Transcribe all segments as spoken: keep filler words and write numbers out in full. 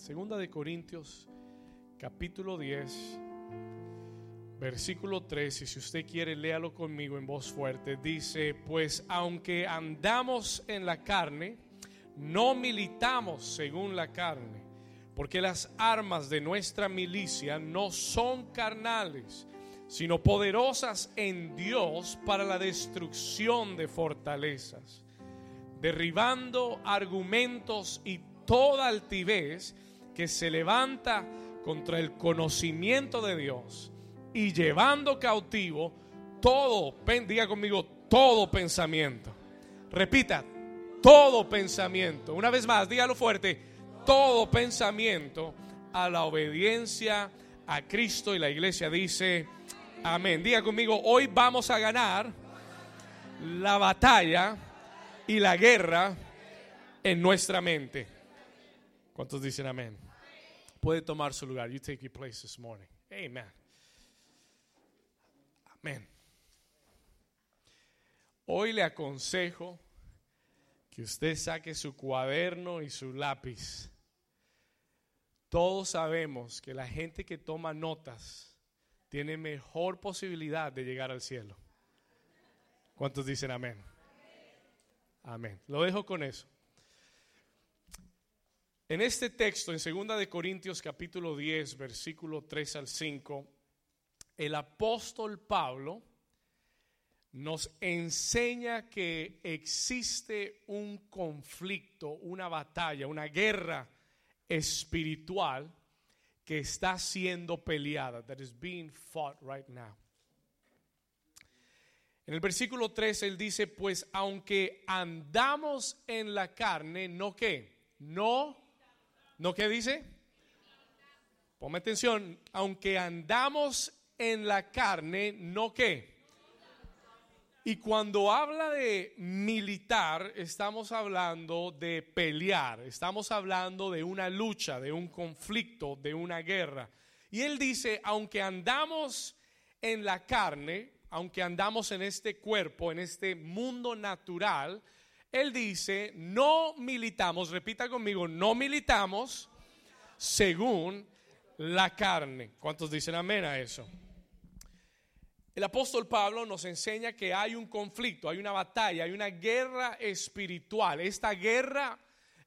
Segunda de Corintios, capítulo diez, versículo tres, y si usted quiere, léalo conmigo en voz fuerte. Dice: pues aunque andamos en la carne, no militamos según la carne, porque las armas de nuestra milicia no son carnales, sino poderosas en Dios para la destrucción de fortalezas, derribando argumentos y toda altivez que se levanta contra el conocimiento de Dios, y llevando cautivo todo, diga conmigo, todo pensamiento. Repita, todo pensamiento. Una vez más, dígalo fuerte, todo pensamiento a la obediencia a Cristo. Y la iglesia dice amén. Diga conmigo, hoy vamos a ganar la batalla y la guerra en nuestra mente. ¿Cuántos dicen amén? Puede tomar su lugar. You take your place this morning. Amen. Amén. Hoy le aconsejo que usted saque su cuaderno y su lápiz. Todos sabemos que la gente que toma notas tiene mejor posibilidad de llegar al cielo. ¿Cuántos dicen amén? Amén. Lo dejo con eso. En este texto, en Segunda de Corintios capítulo diez, versículo tres al cinco, el apóstol Pablo nos enseña que existe un conflicto, una batalla, una guerra espiritual que está siendo peleada, that is being fought right now. En el versículo tres él dice: pues aunque andamos en la carne, ¿no qué? No, ¿no qué dice? Ponme atención, aunque andamos en la carne, ¿no qué? Y cuando habla de militar, estamos hablando de pelear, estamos hablando de una lucha, de un conflicto, de una guerra. Y él dice, aunque andamos en la carne, aunque andamos en este cuerpo, en este mundo natural, él dice, no militamos, repita conmigo, no militamos según la carne. ¿Cuántos dicen amén a eso? El apóstol Pablo nos enseña que hay un conflicto, hay una batalla, hay una guerra espiritual. Esta guerra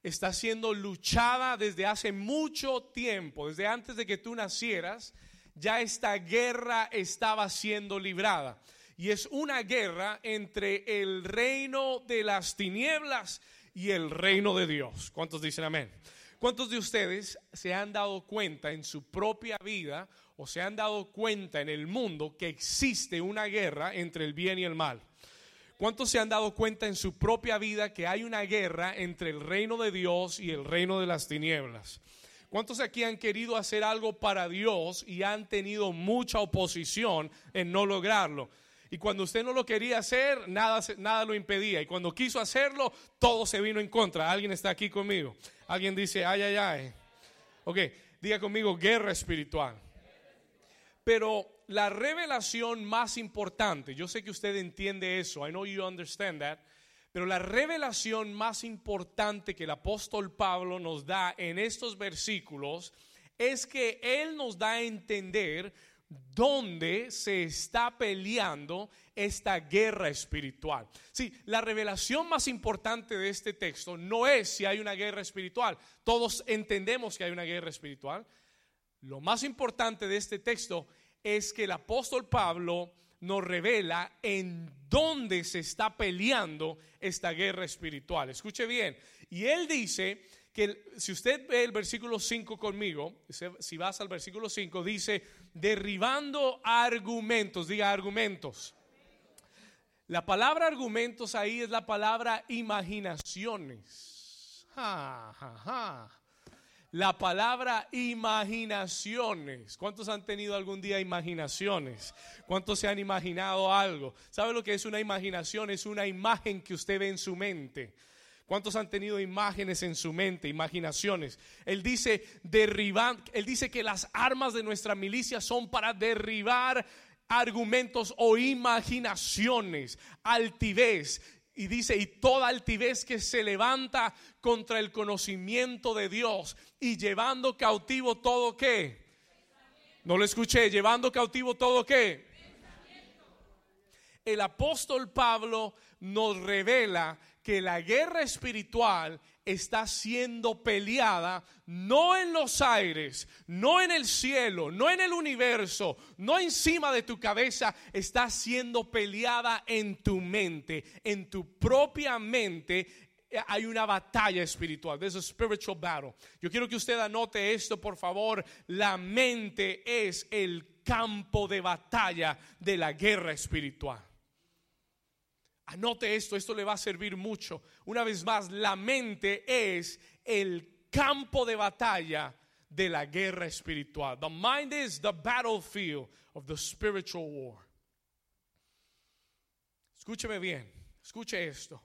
está siendo luchada desde hace mucho tiempo, desde antes de que tú nacieras. Ya esta guerra estaba siendo librada, y es una guerra entre el reino de las tinieblas y el reino de Dios. ¿Cuántos dicen amén? ¿Cuántos de ustedes se han dado cuenta en su propia vida o se han dado cuenta en el mundo que existe una guerra entre el bien y el mal? ¿Cuántos se han dado cuenta en su propia vida que hay una guerra entre el reino de Dios y el reino de las tinieblas? ¿Cuántos aquí han querido hacer algo para Dios y han tenido mucha oposición en no lograrlo? Y cuando usted no lo quería hacer, nada, nada lo impedía. Y cuando quiso hacerlo, todo se vino en contra. ¿Alguien está aquí conmigo? Alguien dice, ay, ay, ay. Ok, diga conmigo, guerra espiritual. Pero la revelación más importante, yo sé que usted entiende eso, I know you understand that. Pero la revelación más importante que el apóstol Pablo nos da en estos versículos es que él nos da a entender dónde se está peleando esta guerra espiritual. Sí, la revelación más importante de este texto no es si hay una guerra espiritual. Todos entendemos que hay una guerra espiritual. Lo más importante de este texto es que el apóstol Pablo nos revela en dónde se está peleando esta guerra espiritual. Escuche bien. Y él dice que el, si usted ve el versículo cinco conmigo, si vas al versículo cinco, dice derribando argumentos. Diga argumentos. La palabra argumentos ahí es la palabra imaginaciones. Ja, ja, ja. La palabra imaginaciones. ¿Cuántos han tenido algún día imaginaciones? ¿Cuántos se han imaginado algo? ¿Sabe lo que es una imaginación? Es una imagen que usted ve en su mente. ¿Cuántos han tenido imágenes en su mente? Imaginaciones. Él dice, derriban, él dice que las armas de nuestra milicia son para derribar argumentos o imaginaciones, altivez, Y dice, y toda altivez que se levanta contra el conocimiento de Dios, y llevando cautivo todo qué. No lo escuché, llevando cautivo todo qué. El apóstol Pablo nos revela que la guerra espiritual está siendo peleada no en los aires, no en el cielo, no en el universo, no encima de tu cabeza, está siendo peleada en tu mente, en tu propia mente. Hay una batalla espiritual. There's a spiritual battle. Yo quiero que usted anote esto, por favor. La mente es el campo de batalla de la guerra espiritual. Anote esto, esto le va a servir mucho. Una vez más, la mente es el campo de batalla de la guerra espiritual. The mind is the battlefield of the spiritual war. Escúcheme bien, escuche esto.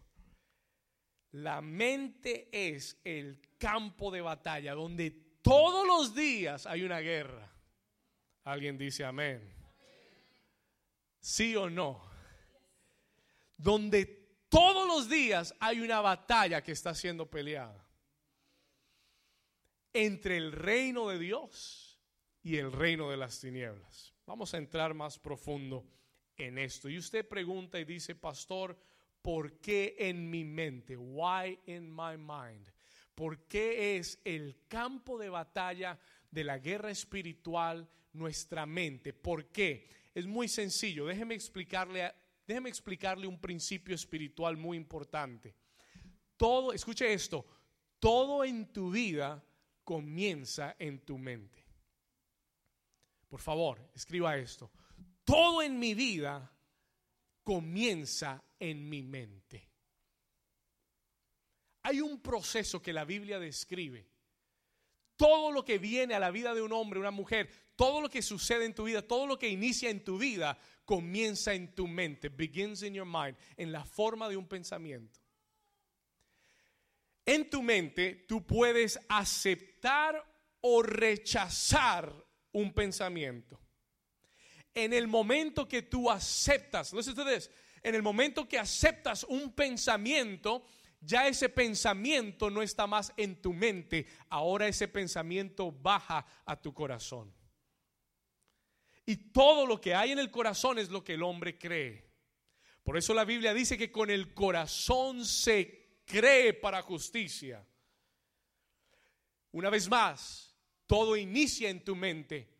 La mente es el campo de batalla donde todos los días hay una guerra. Alguien dice amén. ¿Sí o no? Donde todos los días hay una batalla que está siendo peleada entre el reino de Dios y el reino de las tinieblas. Vamos a entrar más profundo en esto. Y usted pregunta y dice, pastor, ¿por qué en mi mente? Why in my mind? ¿Por qué es el campo de batalla de la guerra espiritual nuestra mente? ¿Por qué? Es muy sencillo. Déjeme explicarle a Déjeme explicarle un principio espiritual muy importante. Todo, escuche esto, todo en tu vida comienza en tu mente. Por favor, escriba esto. Todo en mi vida comienza en mi mente. Hay un proceso que la Biblia describe. Todo lo que viene a la vida de un hombre, una mujer, todo lo que sucede en tu vida, todo lo que inicia en tu vida, comienza en tu mente. Begins in your mind. En la forma de un pensamiento. En tu mente tú puedes aceptar o rechazar un pensamiento. En el momento que tú aceptas, listen to this, en el momento que aceptas un pensamiento, ya ese pensamiento no está más en tu mente. Ahora ese pensamiento baja a tu corazón. Y todo lo que hay en el corazón es lo que el hombre cree. Por eso la Biblia dice que con el corazón se cree para justicia. Una vez más, todo inicia en tu mente.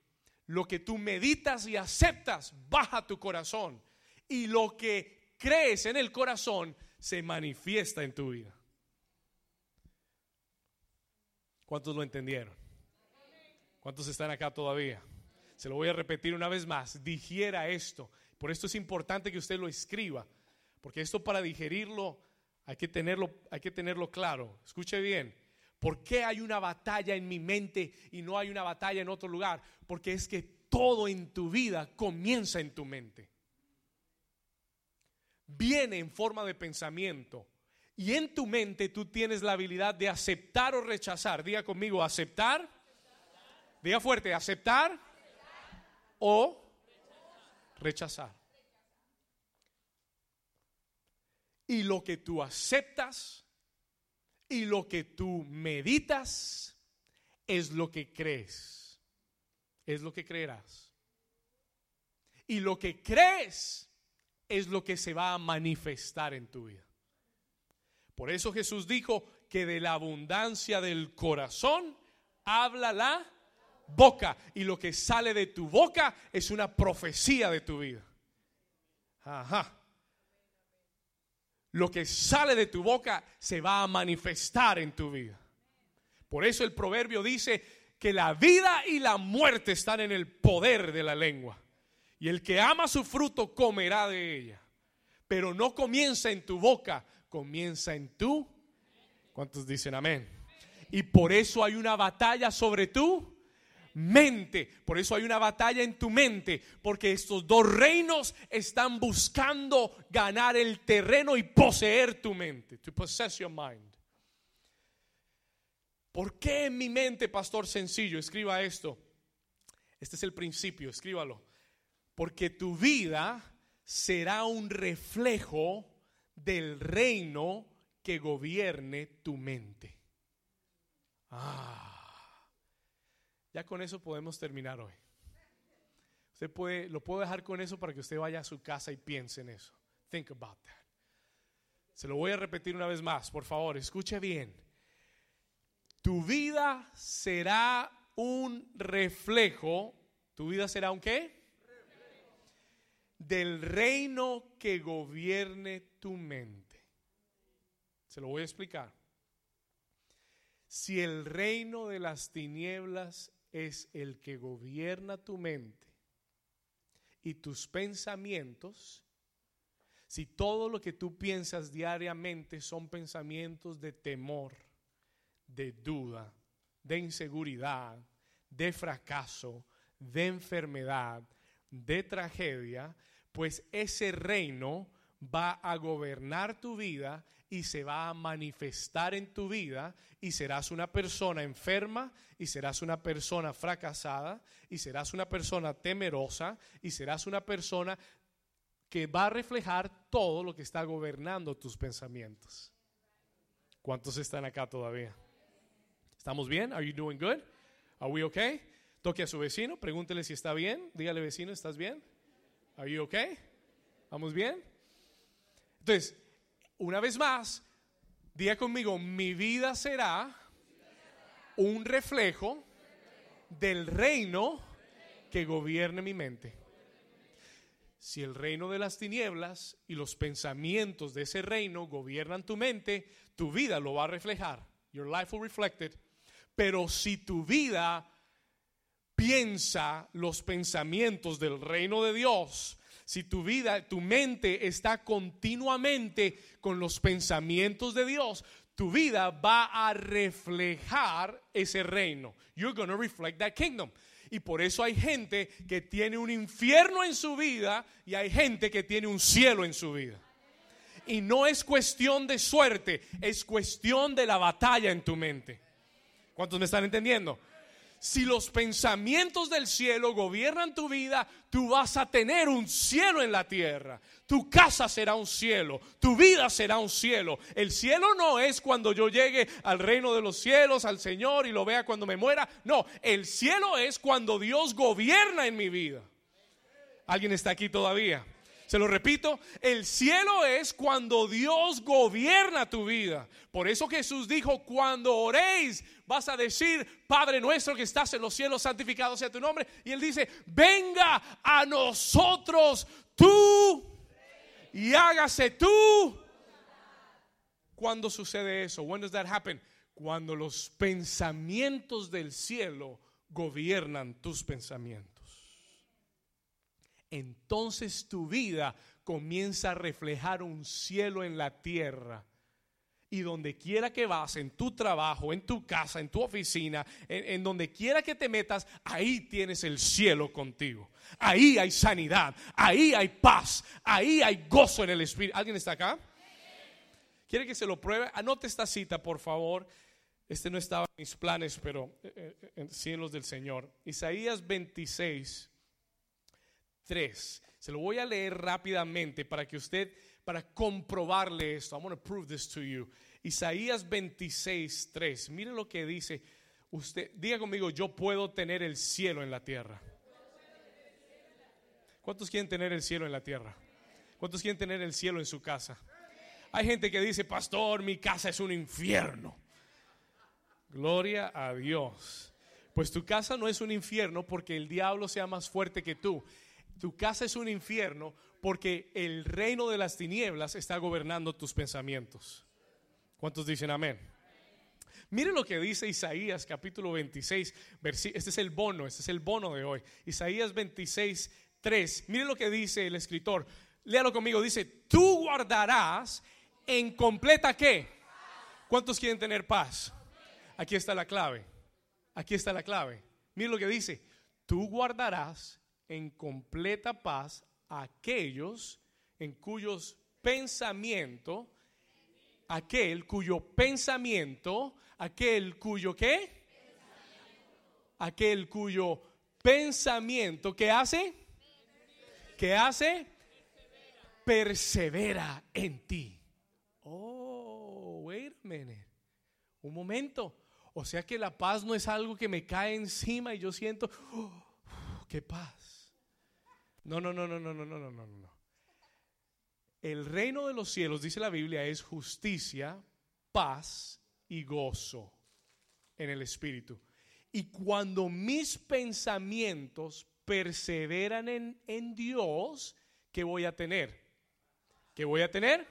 Lo que tú meditas y aceptas baja a tu corazón. Y lo que crees en el corazón se manifiesta en tu vida. ¿Cuántos lo entendieron? ¿Cuántos están acá todavía? Se lo voy a repetir una vez más. Digiera esto. Por esto es importante que usted lo escriba, porque esto para digerirlo hay que tenerlo, hay que tenerlo claro. Escuche bien. ¿Por qué hay una batalla en mi mente y no hay una batalla en otro lugar? Porque es que todo en tu vida comienza en tu mente. Viene en forma de pensamiento. Y en tu mente tú tienes la habilidad de aceptar o rechazar. Diga conmigo, aceptar. Diga fuerte, aceptar. O rechazar. Y lo que tú aceptas y lo que tú meditas es lo que crees, es lo que creerás. Y lo que crees es lo que se va a manifestar en tu vida. Por eso Jesús dijo que de la abundancia del corazón habla la boca, y lo que sale de tu boca es una profecía de tu vida. Ajá. Lo que sale de tu boca se va a manifestar en tu vida. Por eso el proverbio dice que la vida y la muerte están en el poder de la lengua, y el que ama su fruto comerá de ella. Pero no comienza en tu boca, comienza en tu. ¿Cuántos dicen amén? Y por eso hay una batalla sobre tú mente, por eso hay una batalla en tu mente, porque estos dos reinos están buscando ganar el terreno y poseer tu mente. To possess your mind. ¿Por qué en mi mente, pastor? Sencillo, escriba esto. Este es el principio, escríbalo. Porque tu vida será un reflejo del reino que gobierne tu mente. Ah, ya con eso podemos terminar hoy. Usted puede, lo puedo dejar con eso para que usted vaya a su casa y piense en eso. Think about that. Se lo voy a repetir una vez más, por favor, escuche bien. Tu vida será un reflejo. ¿Tu vida será un qué? Reflejo. Del reino que gobierne tu mente. Se lo voy a explicar. Si el reino de las tinieblas es el que gobierna tu mente y tus pensamientos, si todo lo que tú piensas diariamente son pensamientos de temor, de duda, de inseguridad, de fracaso, de enfermedad, de tragedia, pues ese reino va a gobernar tu vida y se va a manifestar en tu vida, y serás una persona enferma, y serás una persona fracasada, y serás una persona temerosa, y serás una persona que va a reflejar todo lo que está gobernando tus pensamientos. ¿Cuántos están acá todavía? ¿Estamos bien? Are you doing good? Are we okay? Toque a su vecino, pregúntele si está bien. Dígale, vecino, ¿estás bien? Are you okay? ¿Vamos bien? Entonces, una vez más, diga conmigo, mi vida será un reflejo del reino que gobierne mi mente. Si el reino de las tinieblas y los pensamientos de ese reino gobiernan tu mente, tu vida lo va a reflejar. Your life will reflect it. Pero si tu vida piensa los pensamientos del reino de Dios, si tu vida, tu mente está continuamente con los pensamientos de Dios, tu vida va a reflejar ese reino. You're going to reflect that kingdom. Y por eso hay gente que tiene un infierno en su vida y hay gente que tiene un cielo en su vida. Y no es cuestión de suerte, es cuestión de la batalla en tu mente. ¿Cuántos me están entendiendo? Si los pensamientos del cielo gobiernan tu vida, tú vas a tener un cielo en la tierra. Tu casa será un cielo, tu vida será un cielo. El cielo no es cuando yo llegue al reino de los cielos, al Señor, y lo vea cuando me muera. No, el cielo es cuando Dios gobierna en mi vida. ¿Alguien está aquí todavía? Se lo repito, el cielo es cuando Dios gobierna tu vida. Por eso Jesús dijo, cuando oréis, vas a decir, Padre nuestro que estás en los cielos, santificado sea tu nombre. Y Él dice, venga a nosotros tú y hágase tú. ¿Cuándo sucede eso? When does that happen? Cuando los pensamientos del cielo gobiernan tus pensamientos. Entonces tu vida comienza a reflejar un cielo en la tierra. Y donde quiera que vas, en tu trabajo, en tu casa, en tu oficina, en, en donde quiera que te metas, ahí tienes el cielo contigo. Ahí hay sanidad, ahí hay paz, ahí hay gozo en el Espíritu. ¿Alguien está acá? ¿Quiere que se lo pruebe? Anote esta cita, por favor. Este no estaba en mis planes, pero eh, eh, sí en los del Señor. Isaías veintiséis. tres. Se lo voy a leer rápidamente para que usted, para comprobarle esto. I'm going to prove this to you. Isaías veintiséis, tres. Mire lo que dice. Usted, diga conmigo, yo puedo tener el cielo en la tierra. ¿Cuántos quieren tener el cielo en la tierra? ¿Cuántos quieren tener el cielo en su casa? Hay gente que dice, pastor, mi casa es un infierno. Gloria a Dios. Pues tu casa no es un infierno porque el diablo sea más fuerte que tú. Tu casa es un infierno porque el reino de las tinieblas está gobernando tus pensamientos. ¿Cuántos dicen amén? Mire lo que dice Isaías capítulo veintiséis, versi- este es el bono, este es el bono de hoy. Isaías veintiséis, tres. Mire lo que dice el escritor. Léalo conmigo, dice, "Tú guardarás en completa ¿qué? ¿Cuántos quieren tener paz? Aquí está la clave. Aquí está la clave. Mire lo que dice, "Tú guardarás en completa paz aquellos en cuyos pensamiento, aquel cuyo pensamiento, aquel cuyo ¿qué? Pensamiento. Aquel cuyo pensamiento, ¿qué hace? Persevera. ¿Qué hace? Persevera. Persevera en ti. minute, un momento. O sea que la paz no es algo que me cae encima y yo siento, oh, qué paz. No, no, no, no, no, no, no, no, no. El reino de los cielos, dice la Biblia, es justicia, paz y gozo en el Espíritu. Y cuando mis pensamientos perseveran en, en Dios, ¿qué voy a tener? ¿Qué voy a tener?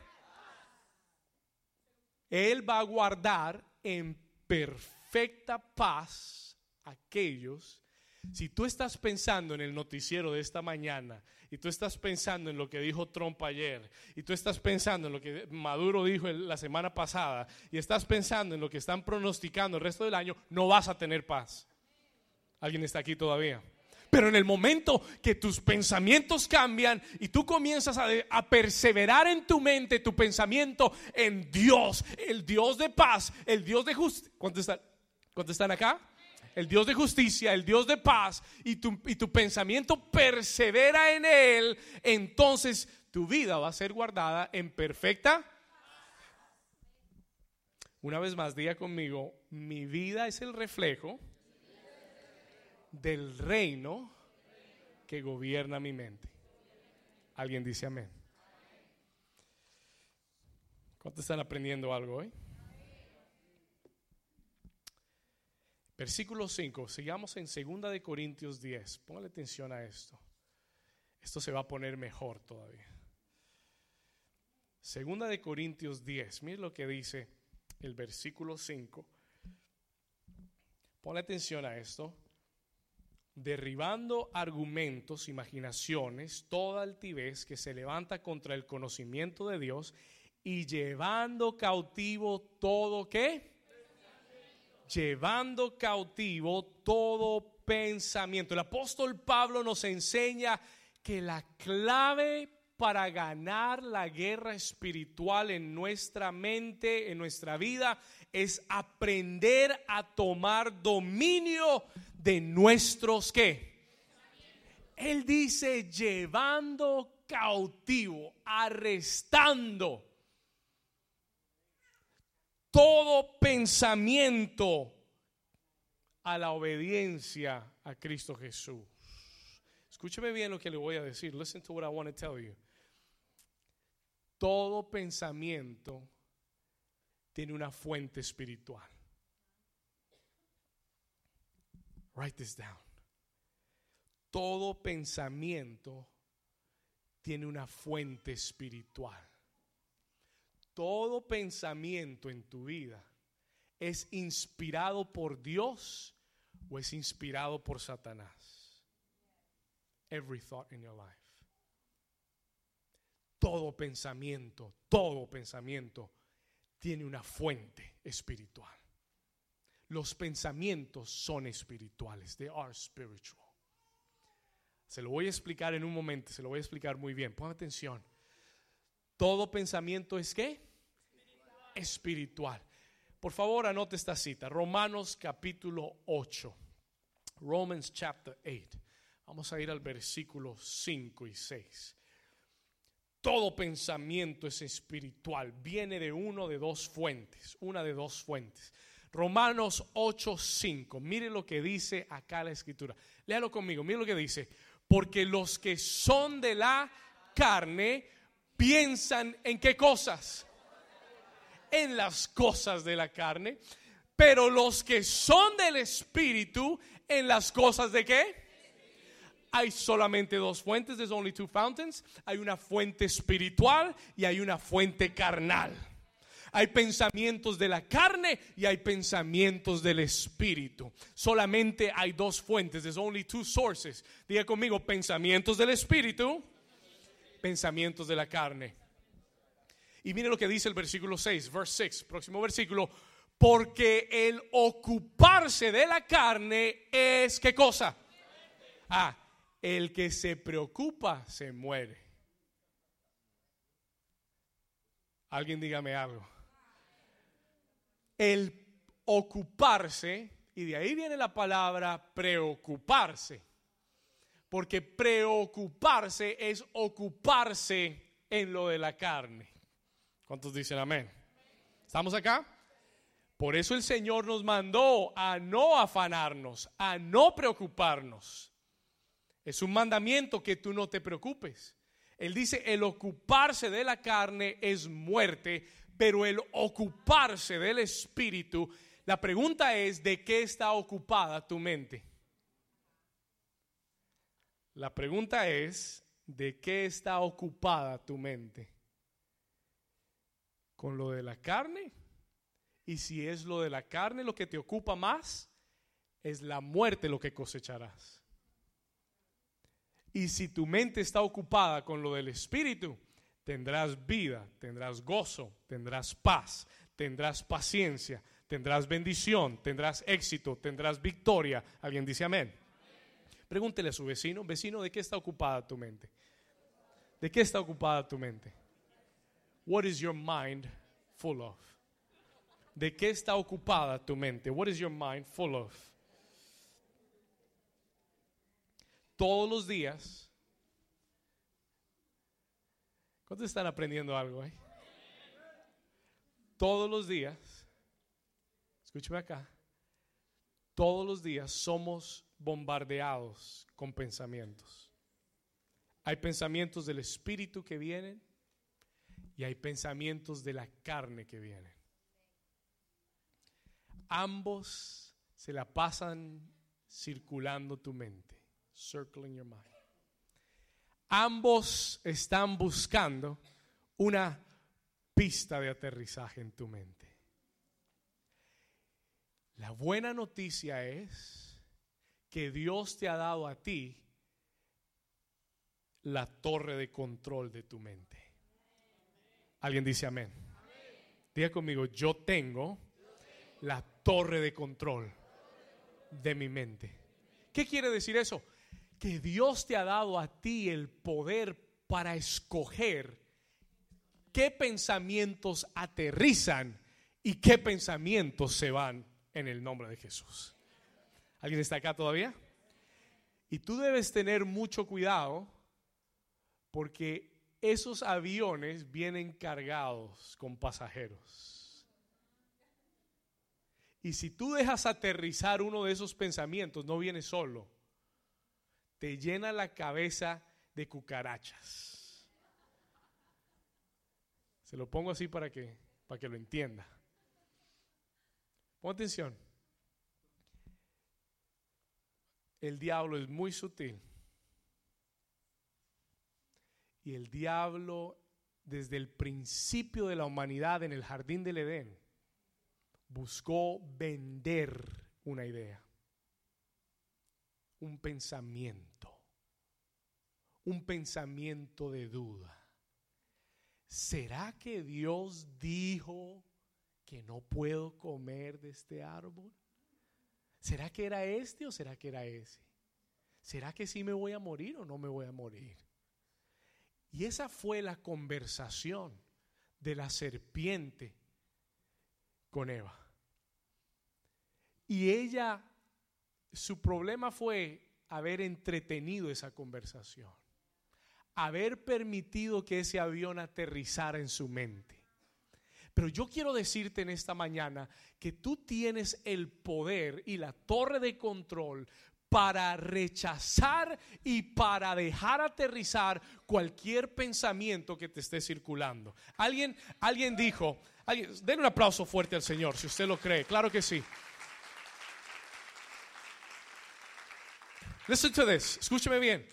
Él va a guardar en perfecta paz aquellos. Si tú estás pensando en el noticiero de esta mañana, y tú estás pensando en lo que dijo Trump ayer, y tú estás pensando en lo que Maduro dijo la semana pasada, y estás pensando en lo que están pronosticando el resto del año, no vas a tener paz. ¿Alguien está aquí todavía? Pero en el momento que tus pensamientos cambian y tú comienzas a, de, a perseverar en tu mente, tu pensamiento en Dios, el Dios de paz, el Dios de justicia. ¿Cuántos están, cuántos están acá? El Dios de justicia, el Dios de paz, y tu, y tu pensamiento persevera en Él, entonces tu vida va a ser guardada en perfecta. Una vez más, diga conmigo, mi vida es el reflejo del reino que gobierna mi mente. ¿Alguien dice amén? ¿Cuántos están aprendiendo algo hoy? Versículo cinco, sigamos en Segunda de Corintios diez. Póngale atención a esto. Esto se va a poner mejor todavía. Segunda de Corintios diez, mire lo que dice el versículo cinco. Ponle atención a esto. Derribando argumentos, imaginaciones, toda altivez que se levanta contra el conocimiento de Dios y llevando cautivo todo, ¿qué? Llevando cautivo todo pensamiento. El apóstol Pablo nos enseña que la clave para ganar la guerra espiritual en nuestra mente, en nuestra vida, es aprender a tomar dominio de nuestros ¿qué? Él dice llevando cautivo, arrestando todo pensamiento a la obediencia a Cristo Jesús. Escúcheme bien lo que le voy a decir. Listen to what I want to tell you. Todo pensamiento tiene una fuente espiritual. Write this down. Todo pensamiento tiene una fuente espiritual. Todo pensamiento en tu vida es inspirado por Dios o es inspirado por Satanás. Every thought in your life. Todo pensamiento, todo pensamiento tiene una fuente espiritual. Los pensamientos son espirituales. They are spiritual. Se lo voy a explicar en un momento. Se lo voy a explicar muy bien. Pon atención. Todo pensamiento es ¿qué? Espiritual. Espiritual. Por favor, anote esta cita. Romanos capítulo ocho. Romans chapter ocho. Vamos a ir al versículo cinco y seis. Todo pensamiento es espiritual. Viene de uno de dos fuentes. Una de dos fuentes. Romanos ocho, cinco. Mire lo que dice acá la escritura. Léalo conmigo. Mire lo que dice. Porque los que son de la carne piensan en qué cosas. En las cosas de la carne. Pero los que son del Espíritu, en las cosas de qué. Hay solamente dos fuentes. There's only two fountains. Hay una fuente espiritual y hay una fuente carnal. Hay pensamientos de la carne y hay pensamientos del Espíritu. Solamente hay dos fuentes. There's only two sources. Diga conmigo, pensamientos del Espíritu, pensamientos de la carne. Y mire lo que dice el versículo seis, verse seis, próximo versículo. Porque el ocuparse de la carne es ¿qué cosa? Ah, el que se preocupa se muere. Alguien dígame algo. El ocuparse, y de ahí viene la palabra preocuparse. Porque preocuparse es ocuparse en lo de la carne. ¿Cuántos dicen amén? ¿Estamos acá? Por eso el Señor nos mandó a no afanarnos, a no preocuparnos. Es un mandamiento que tú no te preocupes. Él dice, el ocuparse de la carne es muerte, pero el ocuparse del espíritu, la pregunta es, ¿de qué está ocupada tu mente? La pregunta es, ¿de qué está ocupada tu mente? ¿Con lo de la carne? Y si es lo de la carne lo que te ocupa más, es la muerte lo que cosecharás. Y si tu mente está ocupada con lo del espíritu, tendrás vida, tendrás gozo, tendrás paz, tendrás paciencia, tendrás bendición, tendrás éxito, tendrás victoria. ¿Alguien dice amén? Pregúntele a su vecino, vecino, ¿de qué está ocupada tu mente? ¿De qué está ocupada tu mente? What is your mind full of? ¿De qué está ocupada tu mente? What is your mind full of? Todos los días. ¿Cuántos están aprendiendo algo ahí? Eh? Todos los días, escúcheme acá, todos los días somos bombardeados con pensamientos. Hay pensamientos del espíritu que vienen y hay pensamientos de la carne que vienen. Ambos se la pasan circulando tu mente, circling your mind. Ambos están buscando una pista de aterrizaje en tu mente. La buena noticia es que Dios te ha dado a ti la torre de control de tu mente. ¿Alguien dice amén? Diga conmigo, yo tengo la torre de control de mi mente. ¿Qué quiere decir eso? Que Dios te ha dado a ti el poder para escoger qué pensamientos aterrizan y qué pensamientos se van en el nombre de Jesús. ¿Alguien está acá todavía? Y tú debes tener mucho cuidado porque esos aviones vienen cargados con pasajeros. Y si tú dejas aterrizar uno de esos pensamientos, no viene solo. Te llena la cabeza de cucarachas. Se lo pongo así para que, para que lo entienda. Pon atención. El diablo es muy sutil. Y el diablo, desde el principio de la humanidad en el jardín del Edén, buscó vender una idea, un pensamiento, un pensamiento de duda. ¿Será que Dios dijo que no puedo comer de este árbol? ¿Será que era este o será que era ese? ¿Será que sí me voy a morir o no me voy a morir? Y esa fue la conversación de la serpiente con Eva. Y ella, su problema fue haber entretenido esa conversación, haber permitido que ese avión aterrizara en su mente. Pero yo quiero decirte en esta mañana que tú tienes el poder y la torre de control para rechazar y para dejar aterrizar cualquier pensamiento que te esté circulando. Alguien, alguien dijo, alguien, denle un aplauso fuerte al Señor si usted lo cree, claro que sí. Listen to this, escúcheme bien.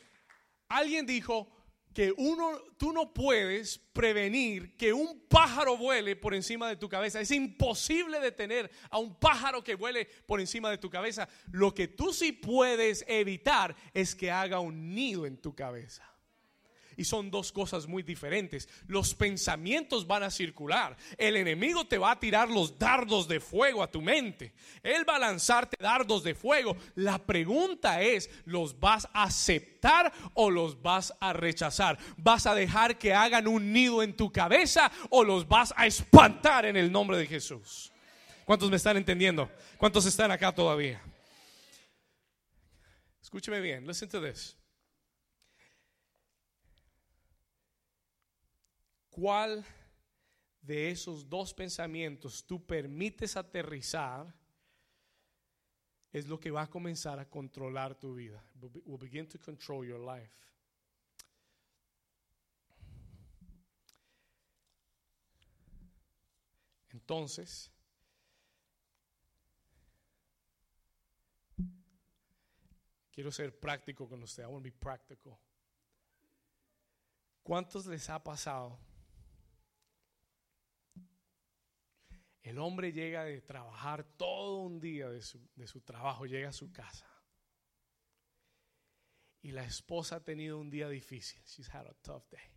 Alguien dijo que uno, tú no puedes prevenir que un pájaro vuele por encima de tu cabeza. Es imposible detener a un pájaro que vuele por encima de tu cabeza. Lo que tú sí puedes evitar es que haga un nido en tu cabeza. Y son dos cosas muy diferentes. Los pensamientos van a circular. El enemigo te va a tirar los dardos de fuego a tu mente. Él va a lanzarte dardos de fuego. La pregunta es, ¿los vas a aceptar o los vas a rechazar? ¿Vas a dejar que hagan un nido en tu cabeza o los vas a espantar en el nombre de Jesús? ¿Cuántos me están entendiendo? ¿Cuántos están acá todavía? Escúcheme bien, listen to this. ¿Cuál de esos dos pensamientos tú permites aterrizar, es lo que va a comenzar a controlar tu vida. Will begin to control your life. Entonces, quiero ser práctico con usted. I want to be practical. ¿Cuántos les ha pasado? El hombre llega de trabajar todo un día de su, de su trabajo, llega a su casa. Y la esposa ha tenido un día difícil. She's had a tough day.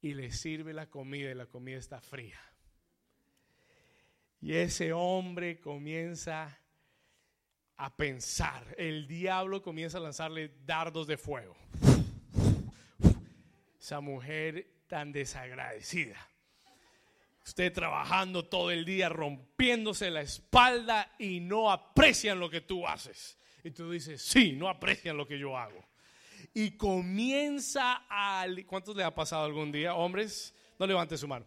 Y le sirve la comida y la comida está fría. Y ese hombre comienza a pensar. El diablo comienza a lanzarle dardos de fuego. Esa mujer tan desagradecida. Usted trabajando todo el día, rompiéndose la espalda y no aprecian lo que tú haces. Y tú dices, sí, no aprecian lo que yo hago. Y comienza a... ¿Cuántos les ha pasado algún día? Hombres, no levanten su mano.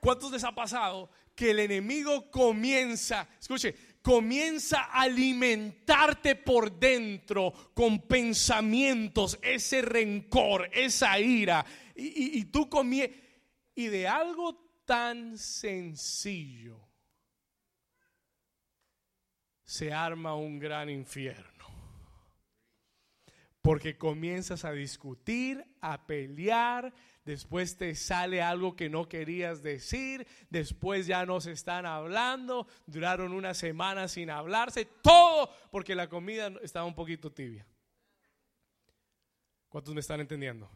¿Cuántos les ha pasado que el enemigo comienza, escuche, comienza a alimentarte por dentro con pensamientos, ese rencor, esa ira, y, y, y tú comienzas, y de algo tan sencillo se arma un gran infierno? Porque comienzas a discutir, a pelear, después te sale algo que no querías decir, después ya no se están hablando, duraron una semana sin hablarse, todo porque la comida estaba un poquito tibia. ¿Cuántos me están entendiendo?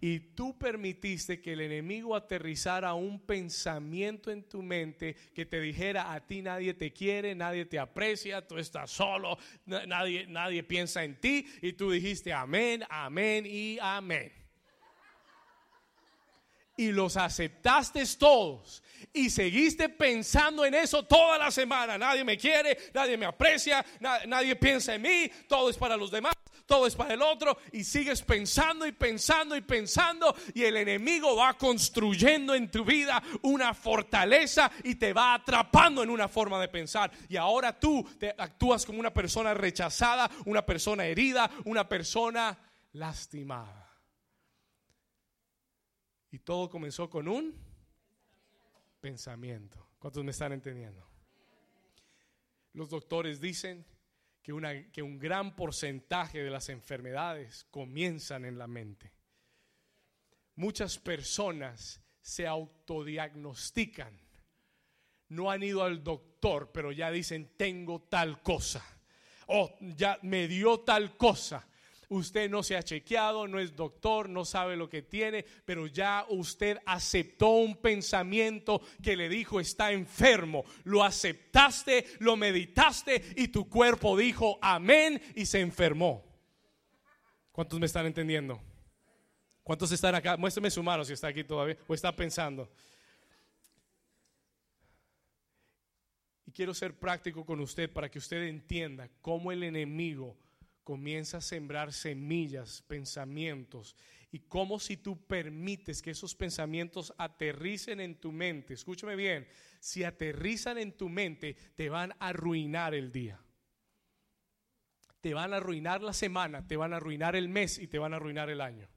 Y tú permitiste que el enemigo aterrizara un pensamiento en tu mente que te dijera, a ti nadie te quiere, nadie te aprecia, tú estás solo, nadie, nadie piensa en ti, y tú dijiste amén, amén y amén. Y los aceptaste todos y seguiste pensando en eso toda la semana. Nadie me quiere, nadie me aprecia, na- nadie piensa en mí, todo es para los demás, todo es para el otro. Y sigues pensando y pensando y pensando, y el enemigo va construyendo en tu vida una fortaleza y te va atrapando en una forma de pensar. Y ahora tú te actúas como una persona rechazada, una persona herida, una persona lastimada. Y todo comenzó con un pensamiento. ¿Cuántos me están entendiendo? Los doctores dicen que, una, que un gran porcentaje de las enfermedades comienzan en la mente. Muchas personas se autodiagnostican. No han ido al doctor, pero ya dicen tengo tal cosa. Oh, ya me dio tal cosa. Usted no se ha chequeado, no es doctor, no sabe lo que tiene, pero ya usted aceptó un pensamiento que le dijo está enfermo. Lo aceptaste, lo meditaste y tu cuerpo dijo amén y se enfermó. ¿Cuántos me están entendiendo? ¿Cuántos están acá? Muéstrame su mano si está aquí todavía o está pensando. Y quiero ser práctico con usted para que usted entienda cómo el enemigo comienza a sembrar semillas, pensamientos, y como si tú permites que esos pensamientos aterricen en tu mente. Escúchame bien, si aterrizan en tu mente te van a arruinar el día, te van a arruinar la semana, te van a arruinar el mes y te van a arruinar el año.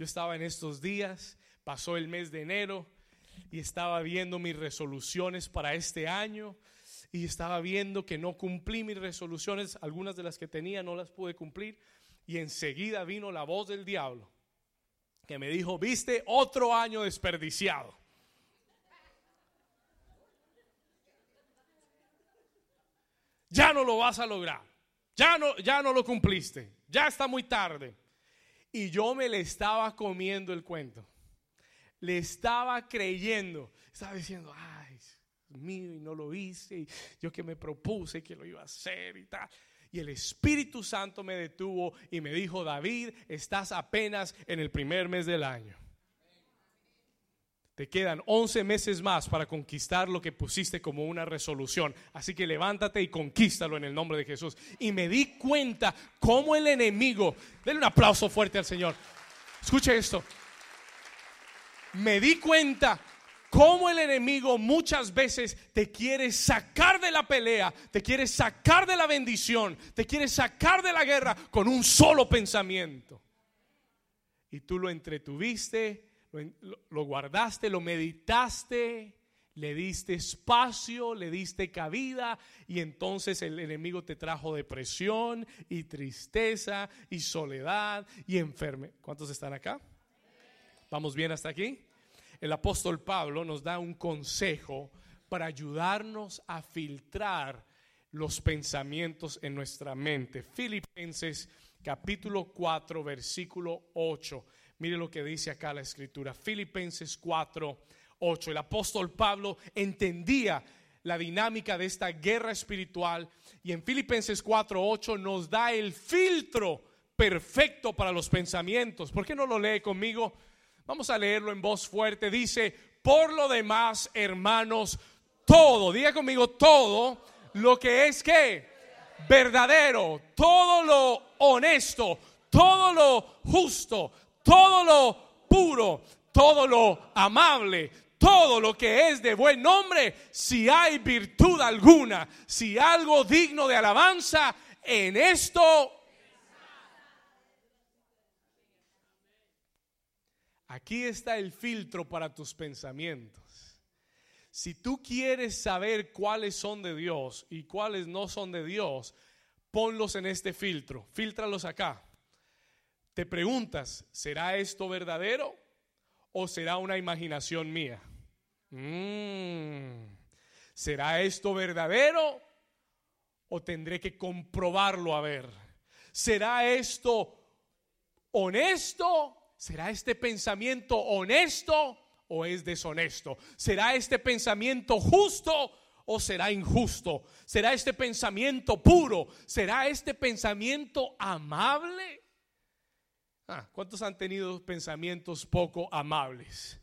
Yo estaba en estos días, pasó el mes de enero y estaba viendo mis resoluciones para este año. Y estaba viendo que no cumplí mis resoluciones, algunas de las que tenía no las pude cumplir. Y enseguida vino la voz del diablo que me dijo, viste otro año desperdiciado. Ya no lo vas a lograr, ya no, ya no lo cumpliste, ya está muy tarde. Y yo me le estaba comiendo el cuento, le estaba creyendo, estaba diciendo, ay, mío y no lo hice, y yo que me propuse que lo iba a hacer y tal. Y el Espíritu Santo me detuvo y me dijo, David, estás apenas en el primer mes del año, te quedan once meses más para conquistar lo que pusiste como una resolución, así que levántate y conquístalo en el nombre de Jesús. Y me di cuenta cómo el enemigo, denle un aplauso fuerte al Señor, escuche esto, me di cuenta cómo el enemigo muchas veces te quiere sacar de la pelea, te quiere sacar de la bendición, te quiere sacar de la guerra con un solo pensamiento. Y tú lo entretuviste, lo, lo guardaste, lo meditaste, le diste espacio, le diste cabida, y entonces el enemigo te trajo depresión y tristeza y soledad y enfermedad. ¿Cuántos están acá? ¿Vamos bien hasta aquí? El apóstol Pablo nos da un consejo para ayudarnos a filtrar los pensamientos en nuestra mente. Filipenses capítulo cuatro versículo ocho. Mire lo que dice acá la escritura. Filipenses cuatro, ocho. El apóstol Pablo entendía la dinámica de esta guerra espiritual, y en Filipenses cuatro, ocho nos da el filtro perfecto para los pensamientos. ¿Por qué no lo lee conmigo? Vamos a leerlo en voz fuerte. Dice: por lo demás, hermanos, todo, diga conmigo, todo lo que es que verdadero, todo lo honesto, todo lo justo, todo lo puro, todo lo amable, todo lo que es de buen nombre, si hay virtud alguna, si algo digno de alabanza, en esto. Aquí está el filtro para tus pensamientos. Si tú quieres saber cuáles son de Dios y cuáles no son de Dios, ponlos en este filtro, fíltralos acá. Te preguntas, ¿será esto verdadero o será una imaginación mía? Mm, ¿será esto verdadero o tendré que comprobarlo a ver? ¿Será esto honesto? ¿Será este pensamiento honesto o es deshonesto? ¿Será este pensamiento justo o será injusto? ¿Será este pensamiento puro? ¿Será este pensamiento amable? Ah, ¿cuántos han tenido pensamientos poco amables?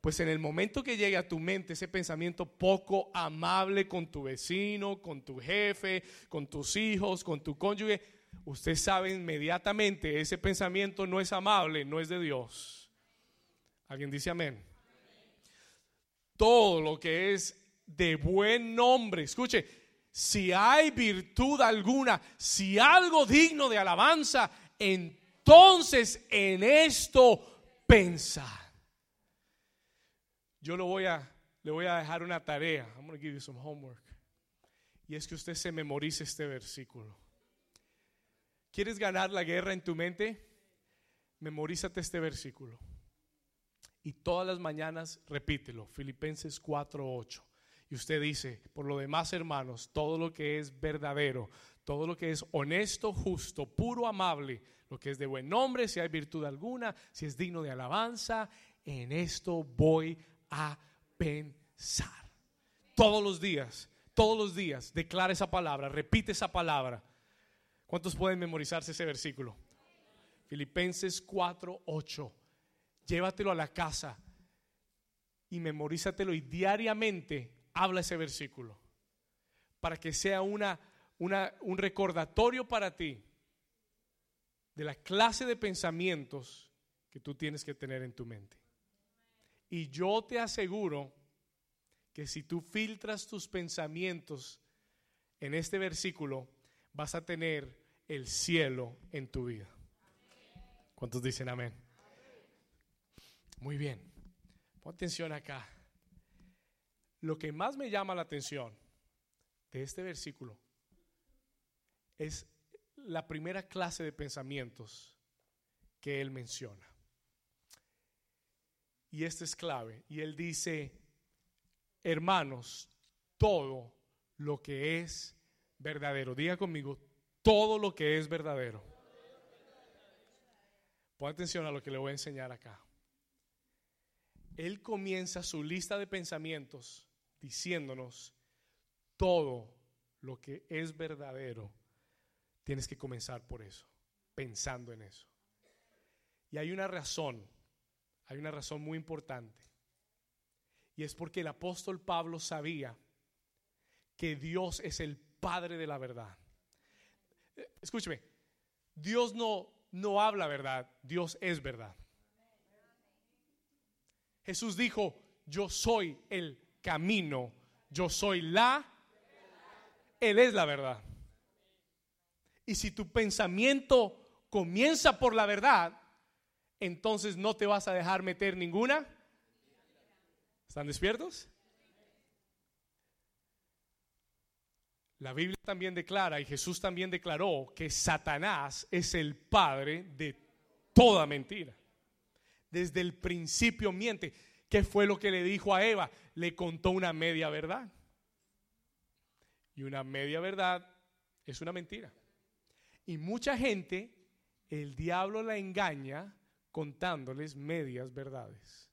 Pues en el momento que llegue a tu mente ese pensamiento poco amable con tu vecino, con tu jefe, con tus hijos, con tu cónyuge, usted sabe inmediatamente, ese pensamiento no es amable, no es de Dios. ¿Alguien dice amén? Amén. Todo lo que es de buen nombre, escuche, si hay virtud alguna, si algo digno de alabanza, entonces en esto pensad. Yo lo voy a, le voy a dejar una tarea. I'm going to give you some homework. Y es que usted se memorice este versículo. ¿Quieres ganar la guerra en tu mente? Memorízate este versículo y todas las mañanas repítelo. Filipenses cuatro, ocho. Y usted dice: por lo demás, hermanos, todo lo que es verdadero, todo lo que es honesto, justo, puro, amable, lo que es de buen nombre, si hay virtud alguna, si es digno de alabanza, en esto voy a pensar. Todos los días, todos los días declara esa palabra, repite esa palabra. ¿Cuántos pueden memorizarse ese versículo? Filipenses cuatro, ocho. Llévatelo a la casa y memorízatelo, y diariamente habla ese versículo para que sea una, una, un recordatorio para ti de la clase de pensamientos que tú tienes que tener en tu mente. Y yo te aseguro que si tú filtras tus pensamientos en este versículo, vas a tener el cielo en tu vida. ¿Cuántos dicen amén? Muy bien. Pon atención acá. Lo que más me llama la atención de este versículo es la primera clase de pensamientos que él menciona. Y este es clave. Y él dice: hermanos, todo lo que es verdadero. Diga conmigo, todo lo que es verdadero. Pon atención a lo que le voy a enseñar acá. Él comienza su lista de pensamientos diciéndonos: todo lo que es verdadero. Tienes que comenzar por eso, pensando en eso. Y hay una razón, hay una razón muy importante. Y es porque el apóstol Pablo sabía que Dios es el Padre de la verdad. Escúcheme, Dios no, no habla verdad, Dios es verdad. Jesús dijo: yo soy el camino, yo soy la verdad. Él es la verdad. Y si tu pensamiento comienza por la verdad, entonces no te vas a dejar meter ninguna. ¿Están despiertos? La Biblia también declara, y Jesús también declaró, que Satanás es el padre de toda mentira. Desde el principio miente. ¿Qué fue lo que le dijo a Eva? Le contó una media verdad. Y una media verdad es una mentira. Y mucha gente, el diablo la engaña contándoles medias verdades.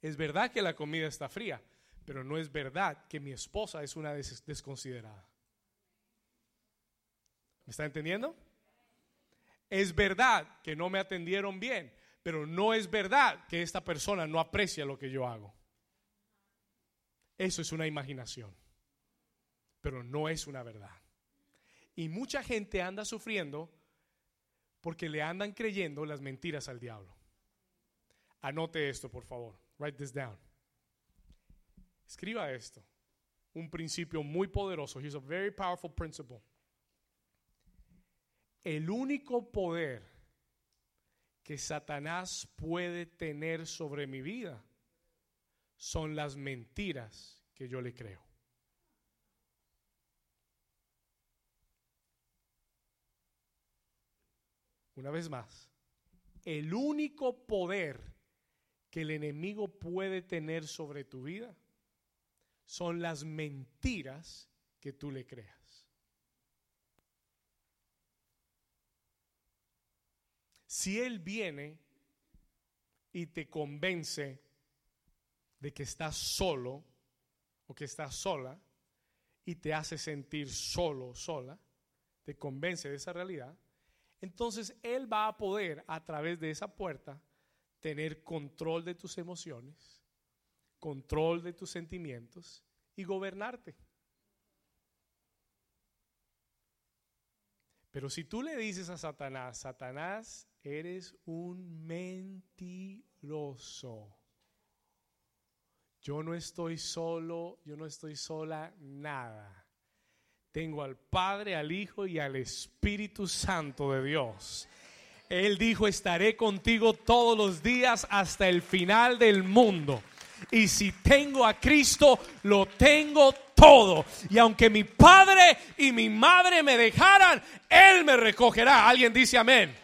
Es verdad que la comida está fría, pero no es verdad que mi esposa es una des- desconsiderada. ¿Me está entendiendo? Es verdad que no me atendieron bien, pero no es verdad que esta persona no aprecia lo que yo hago. Eso es una imaginación, pero no es una verdad. Y mucha gente anda sufriendo porque le andan creyendo las mentiras al diablo. Anote esto, por favor. Write this down. Escriba esto. Un principio muy poderoso. Here's a very powerful principle. El único poder que Satanás puede tener sobre mi vida son las mentiras que yo le creo. Una vez más, el único poder que el enemigo puede tener sobre tu vida son las mentiras que tú le creas. Si él viene y te convence de que estás solo o que estás sola y te hace sentir solo o sola, te convence de esa realidad, entonces él va a poder, a través de esa puerta, tener control de tus emociones, control de tus sentimientos y gobernarte. Pero si tú le dices a Satanás: Satanás, eres un mentiroso, yo no estoy solo, yo no estoy sola, nada. Tengo al Padre, al Hijo y al Espíritu Santo de Dios. Él dijo: estaré contigo todos los días hasta el final del mundo. Y si tengo a Cristo, lo tengo todo. Y aunque mi padre y mi madre me dejaran, Él me recogerá. Alguien dice amén.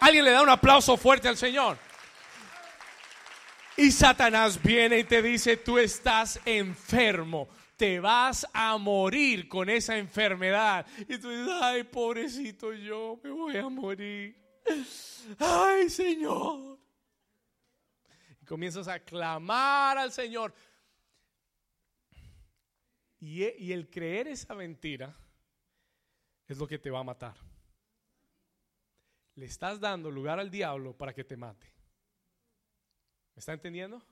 Alguien le da un aplauso fuerte al Señor. Y Satanás viene y te dice: tú estás enfermo, te vas a morir con esa enfermedad. Y tú dices: ay, pobrecito yo, me voy a morir. Ay, Señor. Y comienzas a clamar al Señor. Y, y el creer esa mentira es lo que te va a matar. Le estás dando lugar al diablo para que te mate. ¿Me está entendiendo?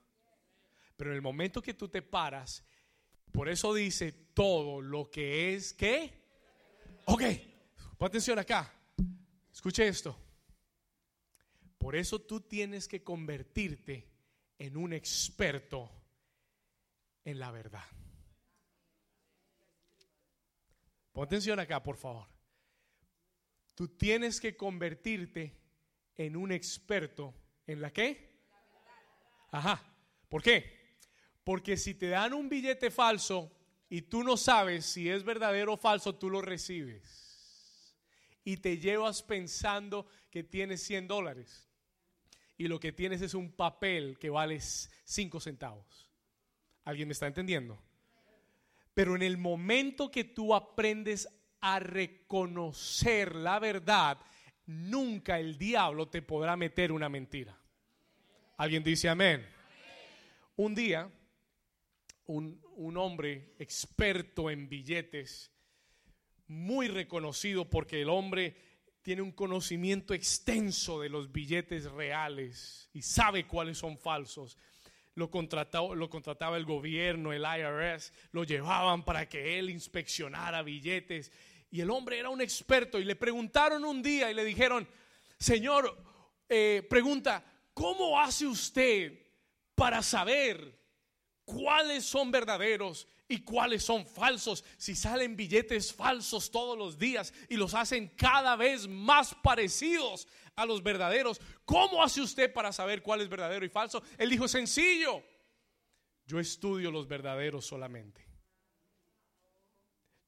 Pero en el momento que tú te paras, por eso dice: todo lo que es ¿qué? Ok, pon atención acá. Escuche esto. Por eso tú tienes que convertirte en un experto en la verdad. Pon atención acá, por favor. Tú tienes que convertirte en un experto en la ¿qué? Ajá. ¿Por qué? Porque si te dan un billete falso y tú no sabes si es verdadero o falso, tú lo recibes. Y te llevas pensando que tienes cien dólares. Y lo que tienes es un papel que vale cinco centavos. ¿Alguien me está entendiendo? Pero en el momento que tú aprendes a reconocer la verdad, nunca el diablo te podrá meter una mentira. ¿Alguien dice amén? Un día, un, un hombre experto en billetes, muy reconocido porque el hombre tiene un conocimiento extenso de los billetes reales y sabe cuáles son falsos. Lo contrataba, lo contrataba el gobierno, el I R S, lo llevaban para que él inspeccionara billetes. Y el hombre era un experto y le preguntaron un día y le dijeron: señor, eh, pregunta, ¿Cómo hace usted para saber cuáles son verdaderos y cuáles son falsos? Si salen billetes falsos todos los días y los hacen cada vez más parecidos a los verdaderos, ¿cómo hace usted para saber cuál es verdadero y falso? Él dijo: sencillo, yo estudio los verdaderos solamente.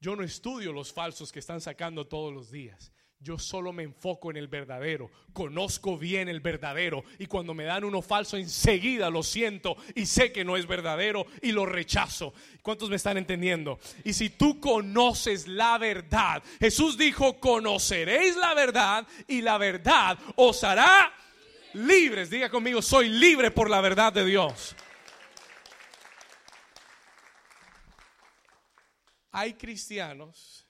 Yo no estudio los falsos que están sacando todos los días. Yo solo me enfoco en el verdadero. Conozco bien el verdadero, y cuando me dan uno falso enseguida lo siento y sé que no es verdadero y lo rechazo. ¿Cuántos me están entendiendo? Y si tú conoces la verdad, Jesús dijo: conoceréis la verdad y la verdad os hará libres. Diga conmigo: soy libre por la verdad de Dios. Hay cristianos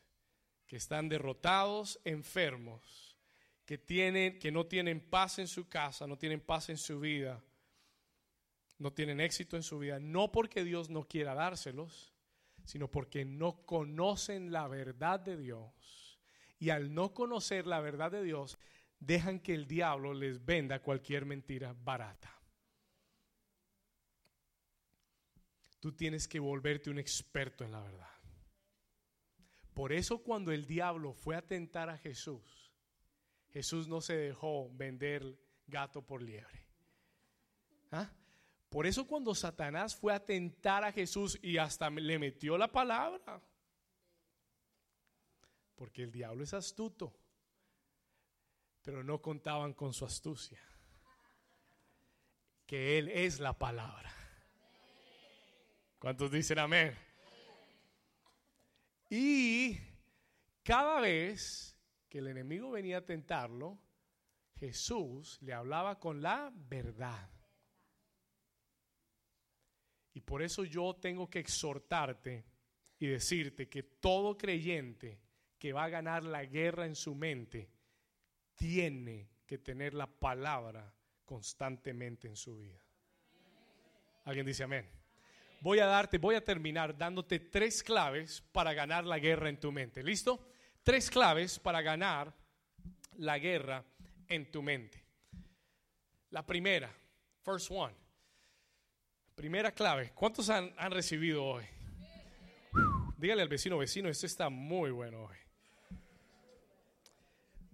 que están derrotados, enfermos, que tienen, que no tienen paz en su casa, no tienen paz en su vida, no tienen éxito en su vida, no porque Dios no quiera dárselos, sino porque no conocen la verdad de Dios. Y al no conocer la verdad de Dios, dejan que el diablo les venda cualquier mentira barata. Tú tienes que volverte un experto en la verdad. Por eso, cuando el diablo fue a tentar a Jesús, Jesús no se dejó vender gato por liebre. ¿Ah? Por eso, cuando Satanás fue a tentar a Jesús y hasta le metió la palabra, porque el diablo es astuto, pero no contaban con su astucia, que él es la palabra. ¿Cuántos dicen amén? Y cada vez que el enemigo venía a tentarlo, Jesús le hablaba con la verdad. Y por eso yo tengo que exhortarte y decirte que todo creyente que va a ganar la guerra en su mente tiene que tener la palabra constantemente en su vida. ¿Alguien dice amén? Voy a darte, voy a terminar dándote tres claves para ganar la guerra en tu mente. ¿Listo? Tres claves para ganar la guerra en tu mente. La primera, first one. Primera clave. ¿Cuántos han, han recibido hoy? Dígale al vecino: vecino, esto está muy bueno hoy.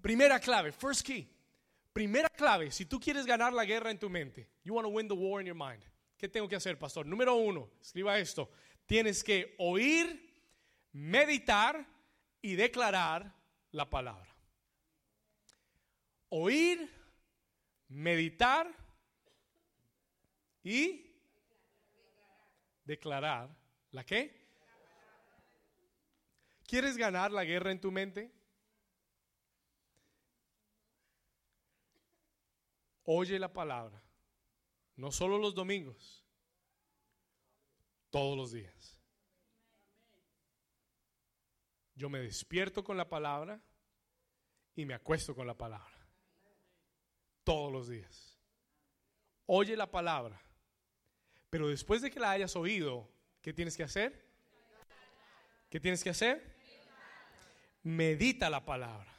Primera clave, first key. Primera clave, si tú quieres ganar la guerra en tu mente, you want to win the war in your mind. ¿Qué tengo que hacer, pastor? Número uno, escriba esto: tienes que oír, meditar y declarar la palabra. Oír, meditar y declarar. ¿La qué? ¿Quieres ganar la guerra en tu mente? Oye la palabra. No solo los domingos, todos los días. Yo me despierto con la palabra y me acuesto con la palabra. Todos los días. Oye la palabra, pero después de que la hayas oído, ¿qué tienes que hacer? ¿Qué tienes que hacer? Medita la palabra.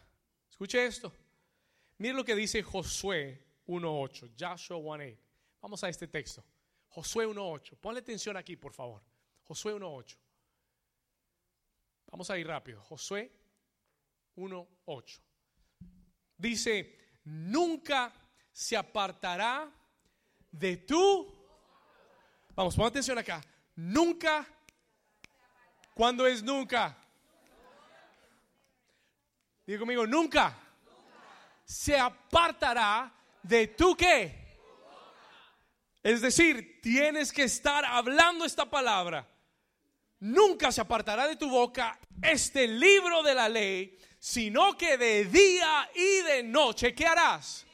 Escuche esto. Mire lo que dice Josué uno ocho, Joshua uno ocho. Vamos a este texto, Josué uno ocho. Ponle atención aquí, por favor. Josué uno ocho. Vamos a ir rápido. Josué uno ocho. Dice: nunca se apartará de tu. Vamos, pon atención acá. Nunca. ¿Cuándo es nunca? Diga conmigo: nunca. Se apartará de tu ¿qué? Es decir, tienes que estar hablando esta palabra. Nunca se apartará de tu boca este libro de la ley, sino que de día y de noche, ¿qué harás?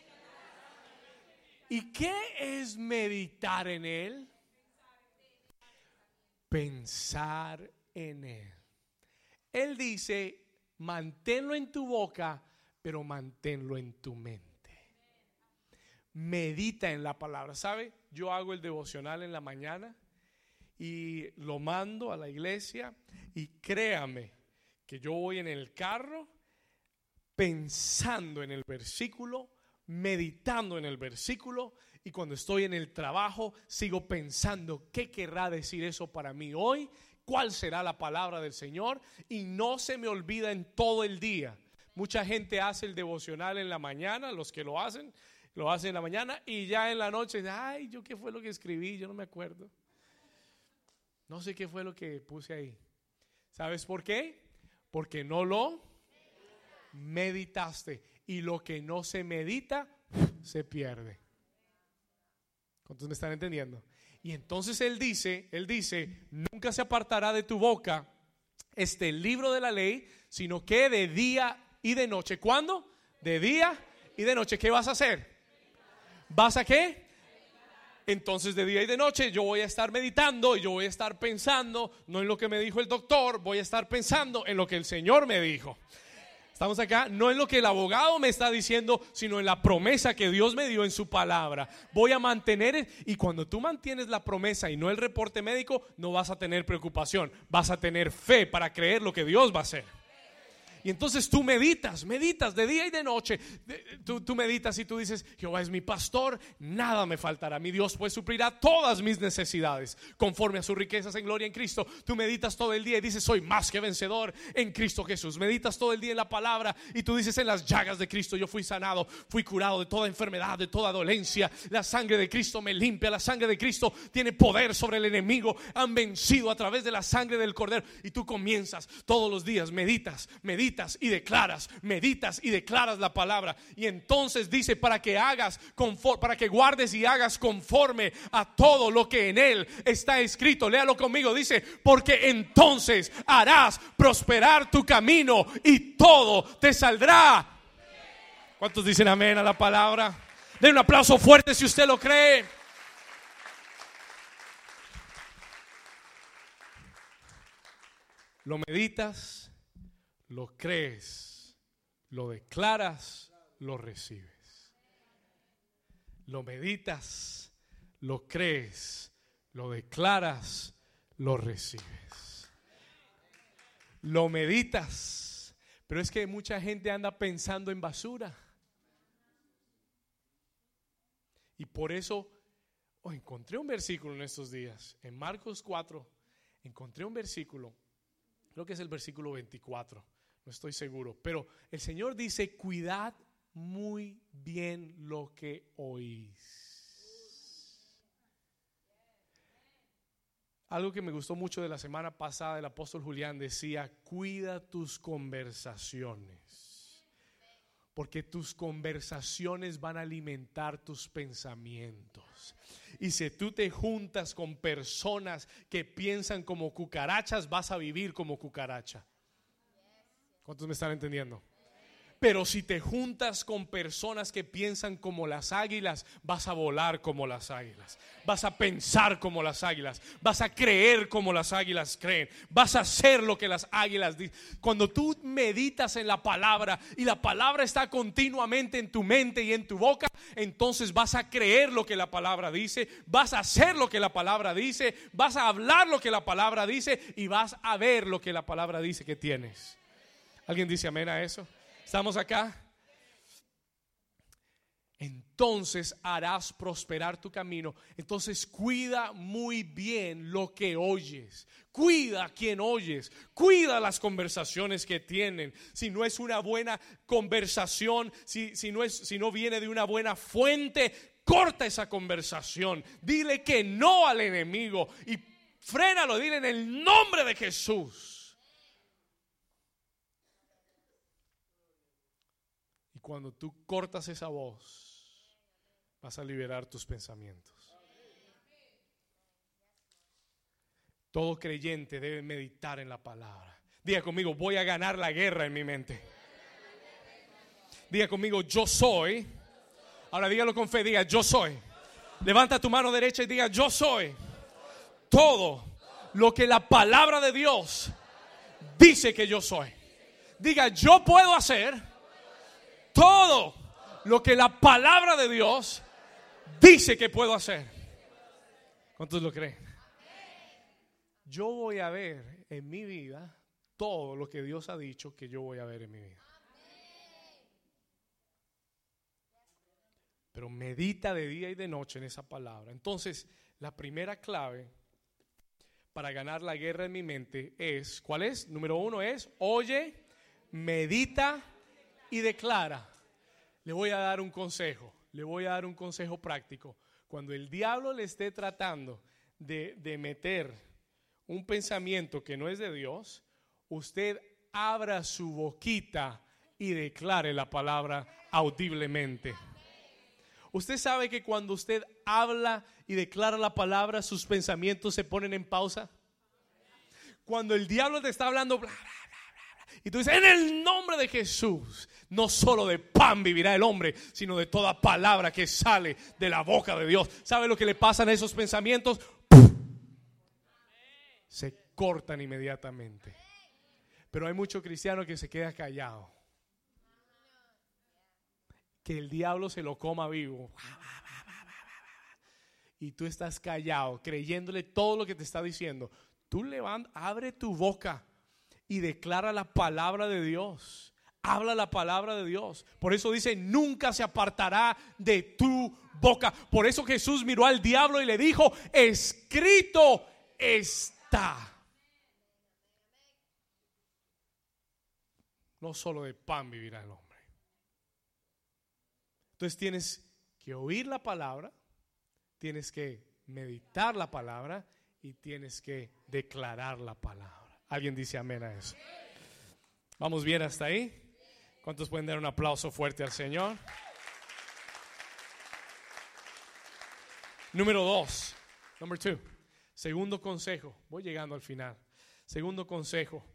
¿Y qué es meditar en él? Pensar en él. Él dice: manténlo en tu boca, pero manténlo en tu mente. Medita en la palabra, ¿sabe? Yo hago el devocional en la mañana y lo mando a la iglesia, y créame que yo voy en el carro pensando en el versículo, meditando en el versículo, y cuando estoy en el trabajo sigo pensando qué querrá decir eso para mí hoy, cuál será la palabra del Señor, y no se me olvida en todo el día. Mucha gente hace el devocional en la mañana, los que lo hacen, lo hacen en la mañana, y ya en la noche, ay, yo qué fue lo que escribí, yo no me acuerdo. No sé qué fue lo que puse ahí. ¿Sabes por qué? Porque no lo meditaste, y lo que no se medita se pierde. ¿Cuántos me están entendiendo? Y entonces él dice, él dice, nunca se apartará de tu boca este libro de la ley, sino que de día y de noche. ¿Cuándo? De día y de noche. ¿Qué vas a hacer? ¿Vas a qué? Entonces de día y de noche yo voy a estar meditando, y yo voy a estar pensando no en lo que me dijo el doctor, voy a estar pensando en lo que el Señor me dijo. Estamos acá, no en lo que el abogado me está diciendo, sino en la promesa que Dios me dio en su palabra. Voy a mantener, y cuando tú mantienes la promesa y no el reporte médico, no vas a tener preocupación, vas a tener fe para creer lo que Dios va a hacer. Y entonces tú meditas, meditas de día y de noche. Tú, tú meditas y tú dices, Jehová es mi pastor, nada me faltará. Mi Dios pues suplirá todas mis necesidades conforme a sus riquezas en gloria en Cristo. Tú meditas todo el día y dices, soy más que vencedor en Cristo Jesús. Meditas todo el día en la palabra y tú dices, en las llagas de Cristo yo fui sanado, fui curado de toda enfermedad, de toda dolencia. La sangre de Cristo me limpia, la sangre de Cristo tiene poder sobre el enemigo. Han vencido a través de la sangre del Cordero. Y tú comienzas todos los días, meditas, meditas. Meditas y declaras, meditas y declaras la palabra. Y entonces dice, para que hagas conforme, para que guardes y hagas conforme a todo lo que en él está escrito. Léalo conmigo, dice, porque entonces harás prosperar tu camino y todo te saldrá. ¿Cuántos dicen amén a la palabra? Den un aplauso fuerte si usted lo cree. Lo meditas, lo crees, lo declaras, lo recibes. Lo meditas, lo crees, lo declaras, lo recibes. Lo meditas, pero es que mucha gente anda pensando en basura. Y por eso oh, encontré un versículo en estos días, en Marcos cuatro, encontré un versículo, creo que es el versículo veinticuatro. No estoy seguro, pero el Señor dice, cuidad muy bien lo que oís. Algo que me gustó mucho de la semana pasada, el apóstol Julián decía, cuida tus conversaciones, porque tus conversaciones van a alimentar tus pensamientos. Y si tú te juntas con personas que piensan como cucarachas, vas a vivir como cucaracha. ¿Cuántos me están entendiendo? Pero si te juntas con personas que piensan como las águilas, vas a volar como las águilas, vas a pensar como las águilas, vas a creer como las águilas creen, vas a hacer lo que las águilas dicen. Cuando tú meditas en la palabra y la palabra está continuamente en tu mente y en tu boca, entonces vas a creer lo que la palabra dice, vas a hacer lo que la palabra dice, vas a hablar lo que la palabra dice y vas a ver lo que la palabra dice que tienes. ¿Alguien dice amén a eso? ¿Estamos acá? Entonces harás prosperar tu camino. Entonces cuida muy bien lo que oyes. Cuida a quien oyes. Cuida las conversaciones que tienen. Si no es una buena conversación, si, si, no, es, si no viene de una buena fuente, corta esa conversación. Dile que no al enemigo y frénalo. Dile en el nombre de Jesús. Cuando tú cortas esa voz, vas a liberar tus pensamientos. Todo creyente debe meditar en la palabra. Diga conmigo, voy a ganar la guerra en mi mente. Diga conmigo, yo soy. Ahora dígalo con fe, diga, yo soy. Levanta tu mano derecha y diga, yo soy todo lo que la palabra de Dios dice que yo soy. Diga, yo puedo hacer todo lo que la palabra de Dios dice que puedo hacer. ¿Cuántos lo creen? Yo voy a ver en mi vida todo lo que Dios ha dicho que yo voy a ver en mi vida. pero medita de día y de noche en esa palabra. Entonces, la primera clave para ganar la guerra en mi mente es, ¿cuál es? Número uno es, oye, medita y declara. Le voy a dar un consejo, le voy a dar un consejo práctico. Cuando el diablo le esté tratando de, de meter un pensamiento que no es de Dios, usted abra su boquita y declare la palabra audiblemente. Usted sabe que cuando usted habla y declara la palabra, sus pensamientos se ponen en pausa. Cuando el diablo te está hablando, bla, bla, bla, bla, y tú dices, en el nombre de Jesús, no solo de pan vivirá el hombre, sino de toda palabra que sale de la boca de Dios. ¿Sabe lo que le pasan a esos pensamientos? ¡Puf! Se cortan inmediatamente. Pero hay muchos cristianos que se quedan callados. Que el diablo se lo coma vivo. Y tú estás callado, creyéndole todo lo que te está diciendo. Tú levanta, abre tu boca y declara la palabra de Dios. Habla la palabra de Dios. Por eso dice, nunca se apartará de tu boca. Por eso Jesús miró al diablo y le dijo, escrito está. No solo de pan vivirá el hombre. Entonces tienes que oír la palabra, tienes que meditar la palabra y tienes que declarar la palabra. ¿Alguien dice amén a eso? ¿Vamos bien hasta ahí? ¿Cuántos pueden dar un aplauso fuerte al Señor? Número dos, number two, segundo consejo. Voy llegando al final. Segundo consejo.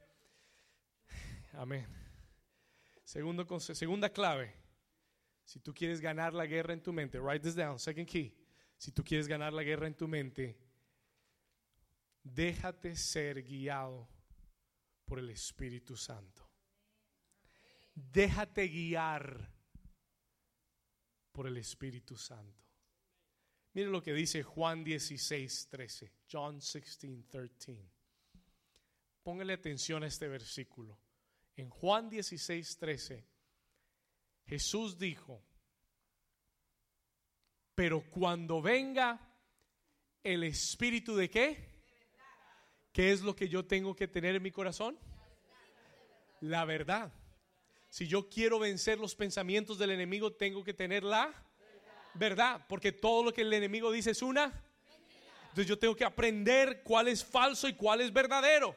Amén. Segundo conse- segunda clave. Si tú quieres ganar la guerra en tu mente, write this down, second key. Si tú quieres ganar la guerra en tu mente, déjate ser guiado por el Espíritu Santo. Déjate guiar por el Espíritu Santo. Mire lo que dice Juan dieciséis trece, John dieciséis trece. Póngale atención a este versículo. En Juan dieciséis trece Jesús dijo, pero cuando venga el Espíritu de ¿qué? ¿Qué es lo que yo tengo que tener en mi corazón? La verdad. Si yo quiero vencer los pensamientos del enemigo, tengo que tener la verdad, porque todo lo que el enemigo dice es una mentira. Entonces yo tengo que aprender cuál es falso y cuál es verdadero.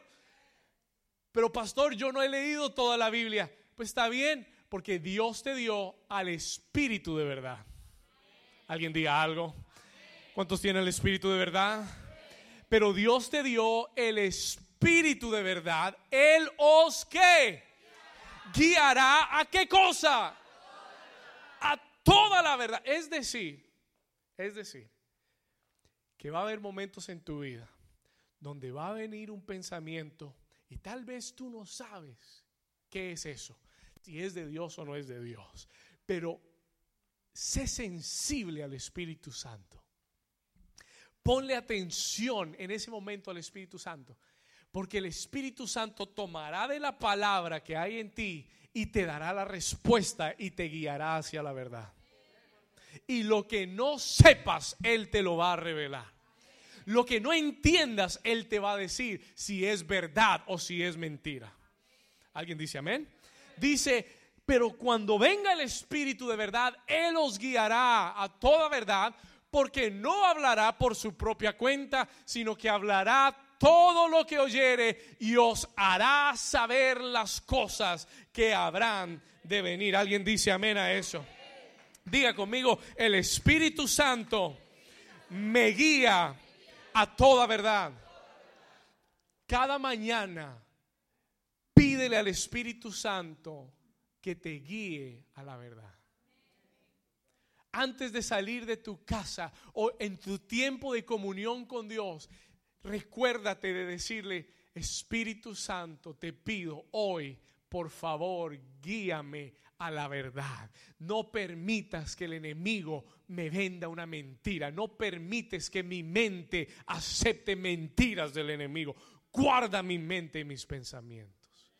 Pero pastor, yo no he leído toda la Biblia. Pues está bien, porque Dios te dio al Espíritu de verdad. Alguien diga algo. ¿Cuántos tienen el Espíritu de verdad? Pero Dios te dio el Espíritu de verdad. Él os ¿qué? Guiará a ¿qué cosa? A toda la verdad. Es decir, es decir, que va a haber momentos en tu vida donde va a venir un pensamiento y tal vez tú no sabes qué es eso, si es de Dios o no es de Dios, pero sé sensible al Espíritu Santo. Ponle atención en ese momento al Espíritu Santo, porque el Espíritu Santo tomará de la palabra que hay en ti y te dará la respuesta y te guiará hacia la verdad. Y lo que no sepas, Él te lo va a revelar. Lo que no entiendas, Él te va a decir si es verdad o si es mentira. ¿Alguien dice amén? Dice, pero cuando venga el Espíritu de verdad, Él os guiará a toda verdad, porque no hablará por su propia cuenta, sino que hablará todo lo que oyere y os hará saber las cosas que habrán de venir. ¿Alguien dice amén a eso? Diga conmigo, el Espíritu Santo me guía a toda verdad. Cada mañana pídele al Espíritu Santo que te guíe a la verdad. Antes de salir de tu casa o en tu tiempo de comunión con Dios, recuérdate de decirle, Espíritu Santo, te pido hoy, por favor, guíame a la verdad. No permitas que el enemigo me venda una mentira. No permites que mi mente acepte mentiras del enemigo. Guarda mi mente y mis pensamientos.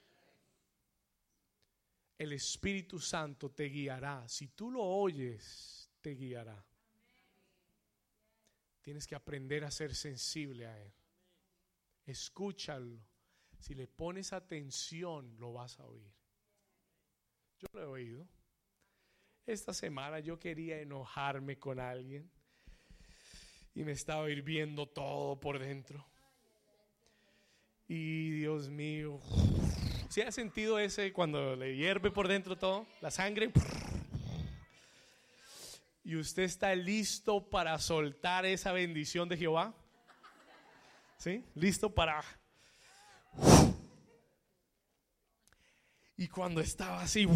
El Espíritu Santo te guiará. Si tú lo oyes, te guiará. Tienes que aprender a ser sensible a Él. Escúchalo. Si le pones atención, lo vas a oír. Yo lo he oído. Esta semana yo quería enojarme con alguien y me estaba hirviendo todo por dentro. Y Dios mío, ¿sí has sentido ese cuando le hierve por dentro todo? La sangre. ¿Y usted está listo para soltar esa bendición de Jehová? ¿Sí? Listo para... Y cuando estaba así,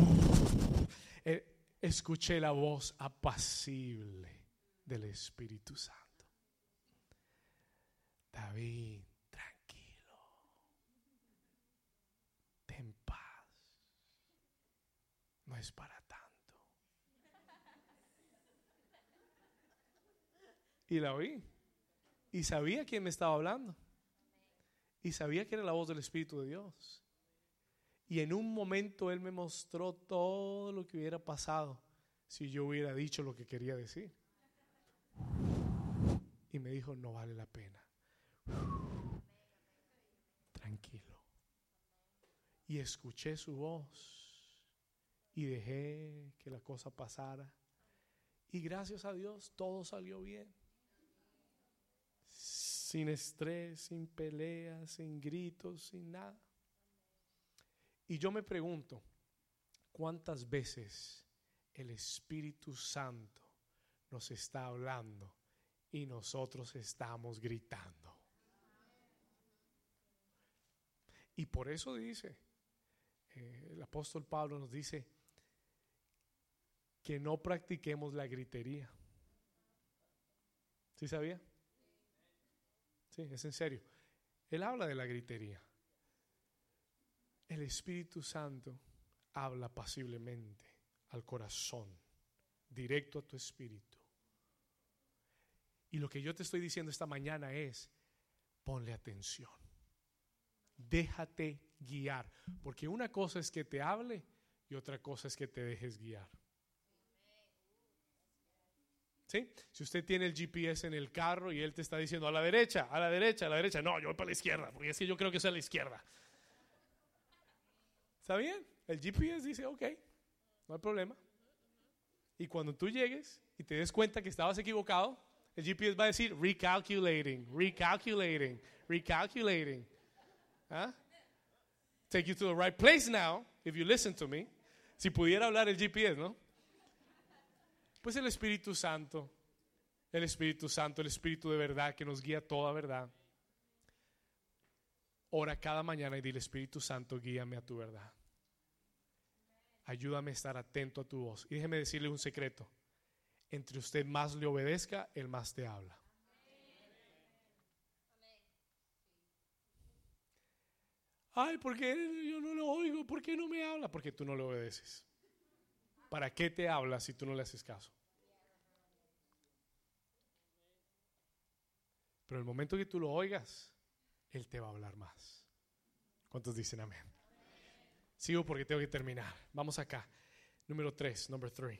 escuché la voz apacible del Espíritu Santo. David, tranquilo, ten paz, no es para tanto. Y la oí, y sabía quién me estaba hablando, y sabía que era la voz del Espíritu de Dios. Y en un momento Él me mostró todo lo que hubiera pasado si yo hubiera dicho lo que quería decir. Y me dijo, no vale la pena. Tranquilo. Y escuché su voz y dejé que la cosa pasara. Y gracias a Dios todo salió bien. Sin estrés, sin peleas, sin gritos, sin nada. Y yo me pregunto, ¿cuántas veces el Espíritu Santo nos está hablando y nosotros estamos gritando? Y por eso dice, eh, el apóstol Pablo nos dice que no practiquemos la gritería. ¿Sí sabía? Sí, es en serio. Él habla de la gritería. El Espíritu Santo habla apaciblemente al corazón, directo a tu espíritu. Y lo que yo te estoy diciendo esta mañana es, ponle atención. Déjate guiar, porque una cosa es que te hable y otra cosa es que te dejes guiar. ¿Sí? Si usted tiene el G P S en el carro y él te está diciendo a la derecha, a la derecha, a la derecha, no, yo voy para la izquierda, porque es que yo creo que es a la izquierda. ¿Está bien? El G P S dice, ok, no hay problema. Y cuando tú llegues y te des cuenta que estabas equivocado, el G P S va a decir, recalculating, recalculating, recalculating. ¿Ah? Take you to the right place now, if you listen to me. Si pudiera hablar el G P S, ¿no? Pues el Espíritu Santo, el Espíritu Santo, el Espíritu de verdad que nos guía a toda verdad. Ora cada mañana y dile, Espíritu Santo, guíame a tu verdad. Ayúdame a estar atento a tu voz. Y déjeme decirle un secreto. Entre usted más le obedezca, Él más te habla. Ay, ¿por qué yo no lo oigo? ¿Por qué no me habla? Porque tú no le obedeces. ¿Para qué te habla si tú no le haces caso? Pero el momento que tú lo oigas, Él te va a hablar más. ¿Cuántos dicen amén? Sigo porque tengo que terminar. Vamos acá. Número tres, number three.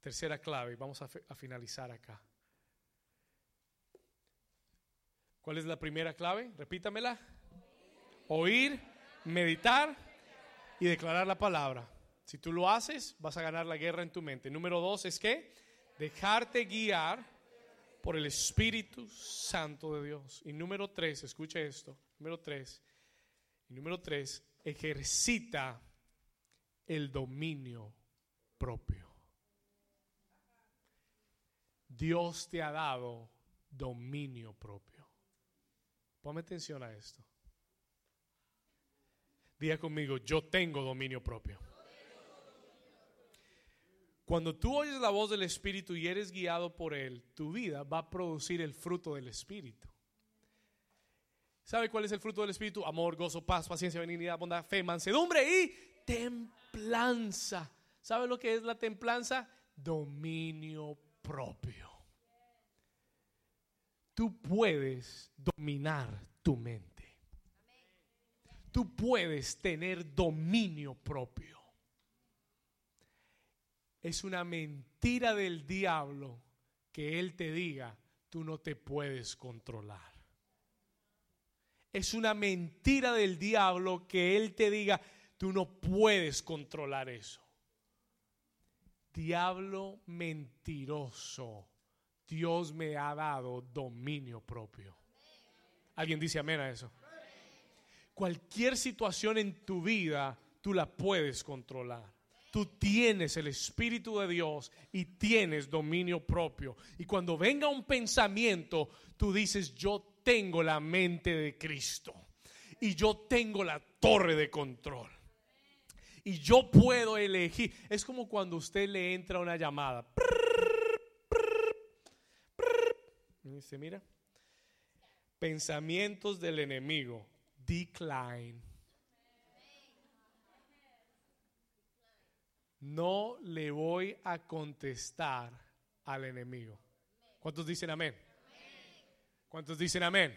Tercera clave. Vamos a, a finalizar acá. ¿Cuál es la primera clave? Repítamela. Oír, meditar y declarar la palabra. Si tú lo haces, vas a ganar la guerra en tu mente. Número dos es que dejarte guiar por el Espíritu Santo de Dios. Y número tres, escucha esto. Número tres. Y número tres, ejercita el dominio propio. Dios te ha dado dominio propio. Ponme atención a esto. Diga conmigo, yo tengo dominio propio. Cuando tú oyes la voz del Espíritu y eres guiado por Él, tu vida va a producir el fruto del Espíritu. ¿Sabe cuál es el fruto del Espíritu? Amor, gozo, paz, paciencia, benignidad, bondad, fe, mansedumbre y templanza. ¿Sabe lo que es la templanza? Dominio propio. Tú puedes dominar tu mente. Tú puedes tener dominio propio. Es una mentira del diablo que él te diga, tú no te puedes controlar. Es una mentira del diablo que él te diga, tú no puedes controlar eso. Diablo mentiroso, Dios me ha dado dominio propio. ¿Alguien dice amén a eso? Cualquier situación en tu vida, tú la puedes controlar. Tú tienes el Espíritu de Dios y tienes dominio propio. Y cuando venga un pensamiento, tú dices, yo tengo la mente de Cristo y yo tengo la torre de control. Y yo puedo elegir. Es como cuando usted le entra una llamada. Se mira. Pensamientos del enemigo. Decline. No le voy a contestar al enemigo. ¿Cuántos dicen amén? ¿Cuántos dicen amén?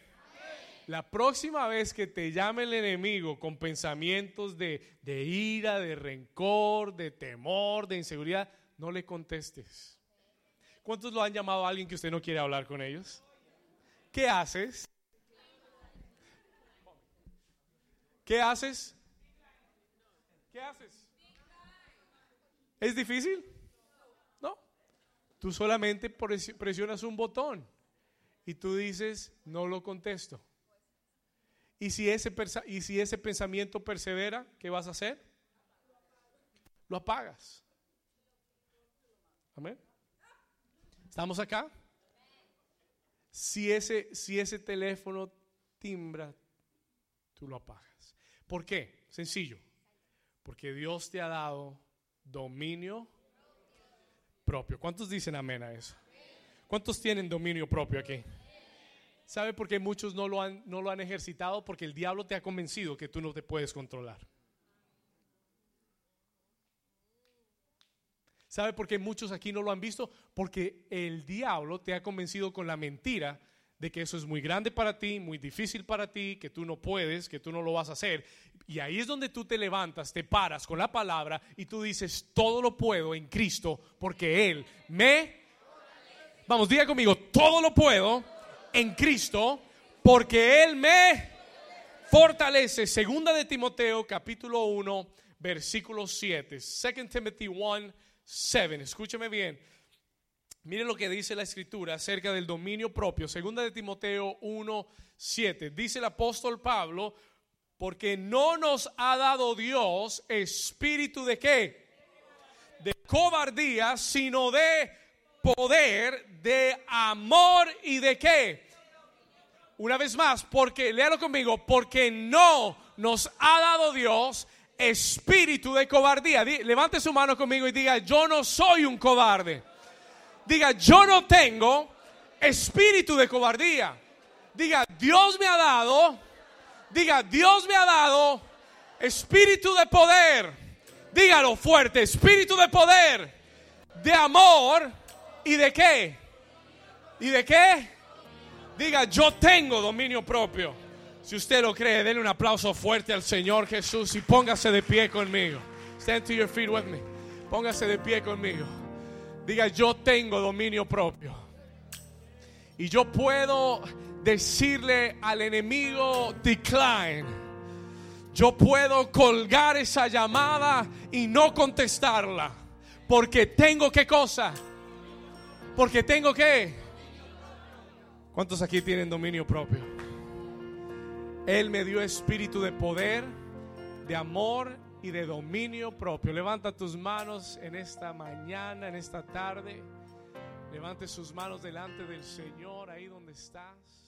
La próxima vez que te llame el enemigo con pensamientos de, de ira, de rencor, de temor, de inseguridad, no le contestes. ¿Cuántos lo han llamado a alguien que usted no quiere hablar con ellos? ¿Qué haces? ¿Qué haces? ¿Qué haces? ¿Es difícil? No. Tú solamente presionas un botón y tú dices, no lo contesto. ¿Y si ese, y si ese pensamiento persevera, qué vas a hacer? Lo apagas. Amén. ¿Estamos acá? Si ese, si ese teléfono timbra, tú lo apagas. ¿Por qué? Sencillo. Porque Dios te ha dado dominio propio. ¿Cuántos dicen amén a eso? ¿Cuántos tienen dominio propio aquí? ¿Sabe por qué muchos no lo han, no lo han ejercitado? Porque el diablo te ha convencido que tú no te puedes controlar. ¿Sabe por qué muchos aquí no lo han visto? Porque el diablo te ha convencido con la mentira de que eso es muy grande para ti, muy difícil para ti, que tú no puedes, que tú no lo vas a hacer. Y ahí es donde tú te levantas, te paras con la palabra y tú dices, todo lo puedo en Cristo porque Él me... Vamos, diga conmigo, todo lo puedo en Cristo porque Él me fortalece. Segunda de Timoteo, capítulo uno, versículo siete. Segunda Timothy uno, siete. Escúcheme bien. Miren lo que dice la escritura acerca del dominio propio. Segunda de Timoteo uno siete. Dice el apóstol Pablo, porque no nos ha dado Dios espíritu de ¿qué? De cobardía, sino de poder, de amor y de ¿qué? Una vez más, porque, léalo conmigo, porque no nos ha dado Dios espíritu de cobardía. Levante su mano conmigo y diga, yo no soy un cobarde. Diga, yo no tengo espíritu de cobardía. Diga, Dios me ha dado. Diga, Dios me ha dado espíritu de poder. Dígalo fuerte, espíritu de poder, de amor y de qué. ¿Y de qué? Diga, yo tengo dominio propio. Si usted lo cree, denle un aplauso fuerte al Señor Jesús y póngase de pie conmigo. Stand to your feet with me. Póngase de pie conmigo. Diga, yo tengo dominio propio. Y yo puedo decirle al enemigo, decline. Yo puedo colgar esa llamada y no contestarla. Porque tengo qué cosa. Porque tengo qué. ¿Cuántos aquí tienen dominio propio? Él me dio espíritu de poder, de amor y de dominio propio. Levanta tus manos en esta mañana, en esta tarde. Levante sus manos delante del Señor, ahí donde estás.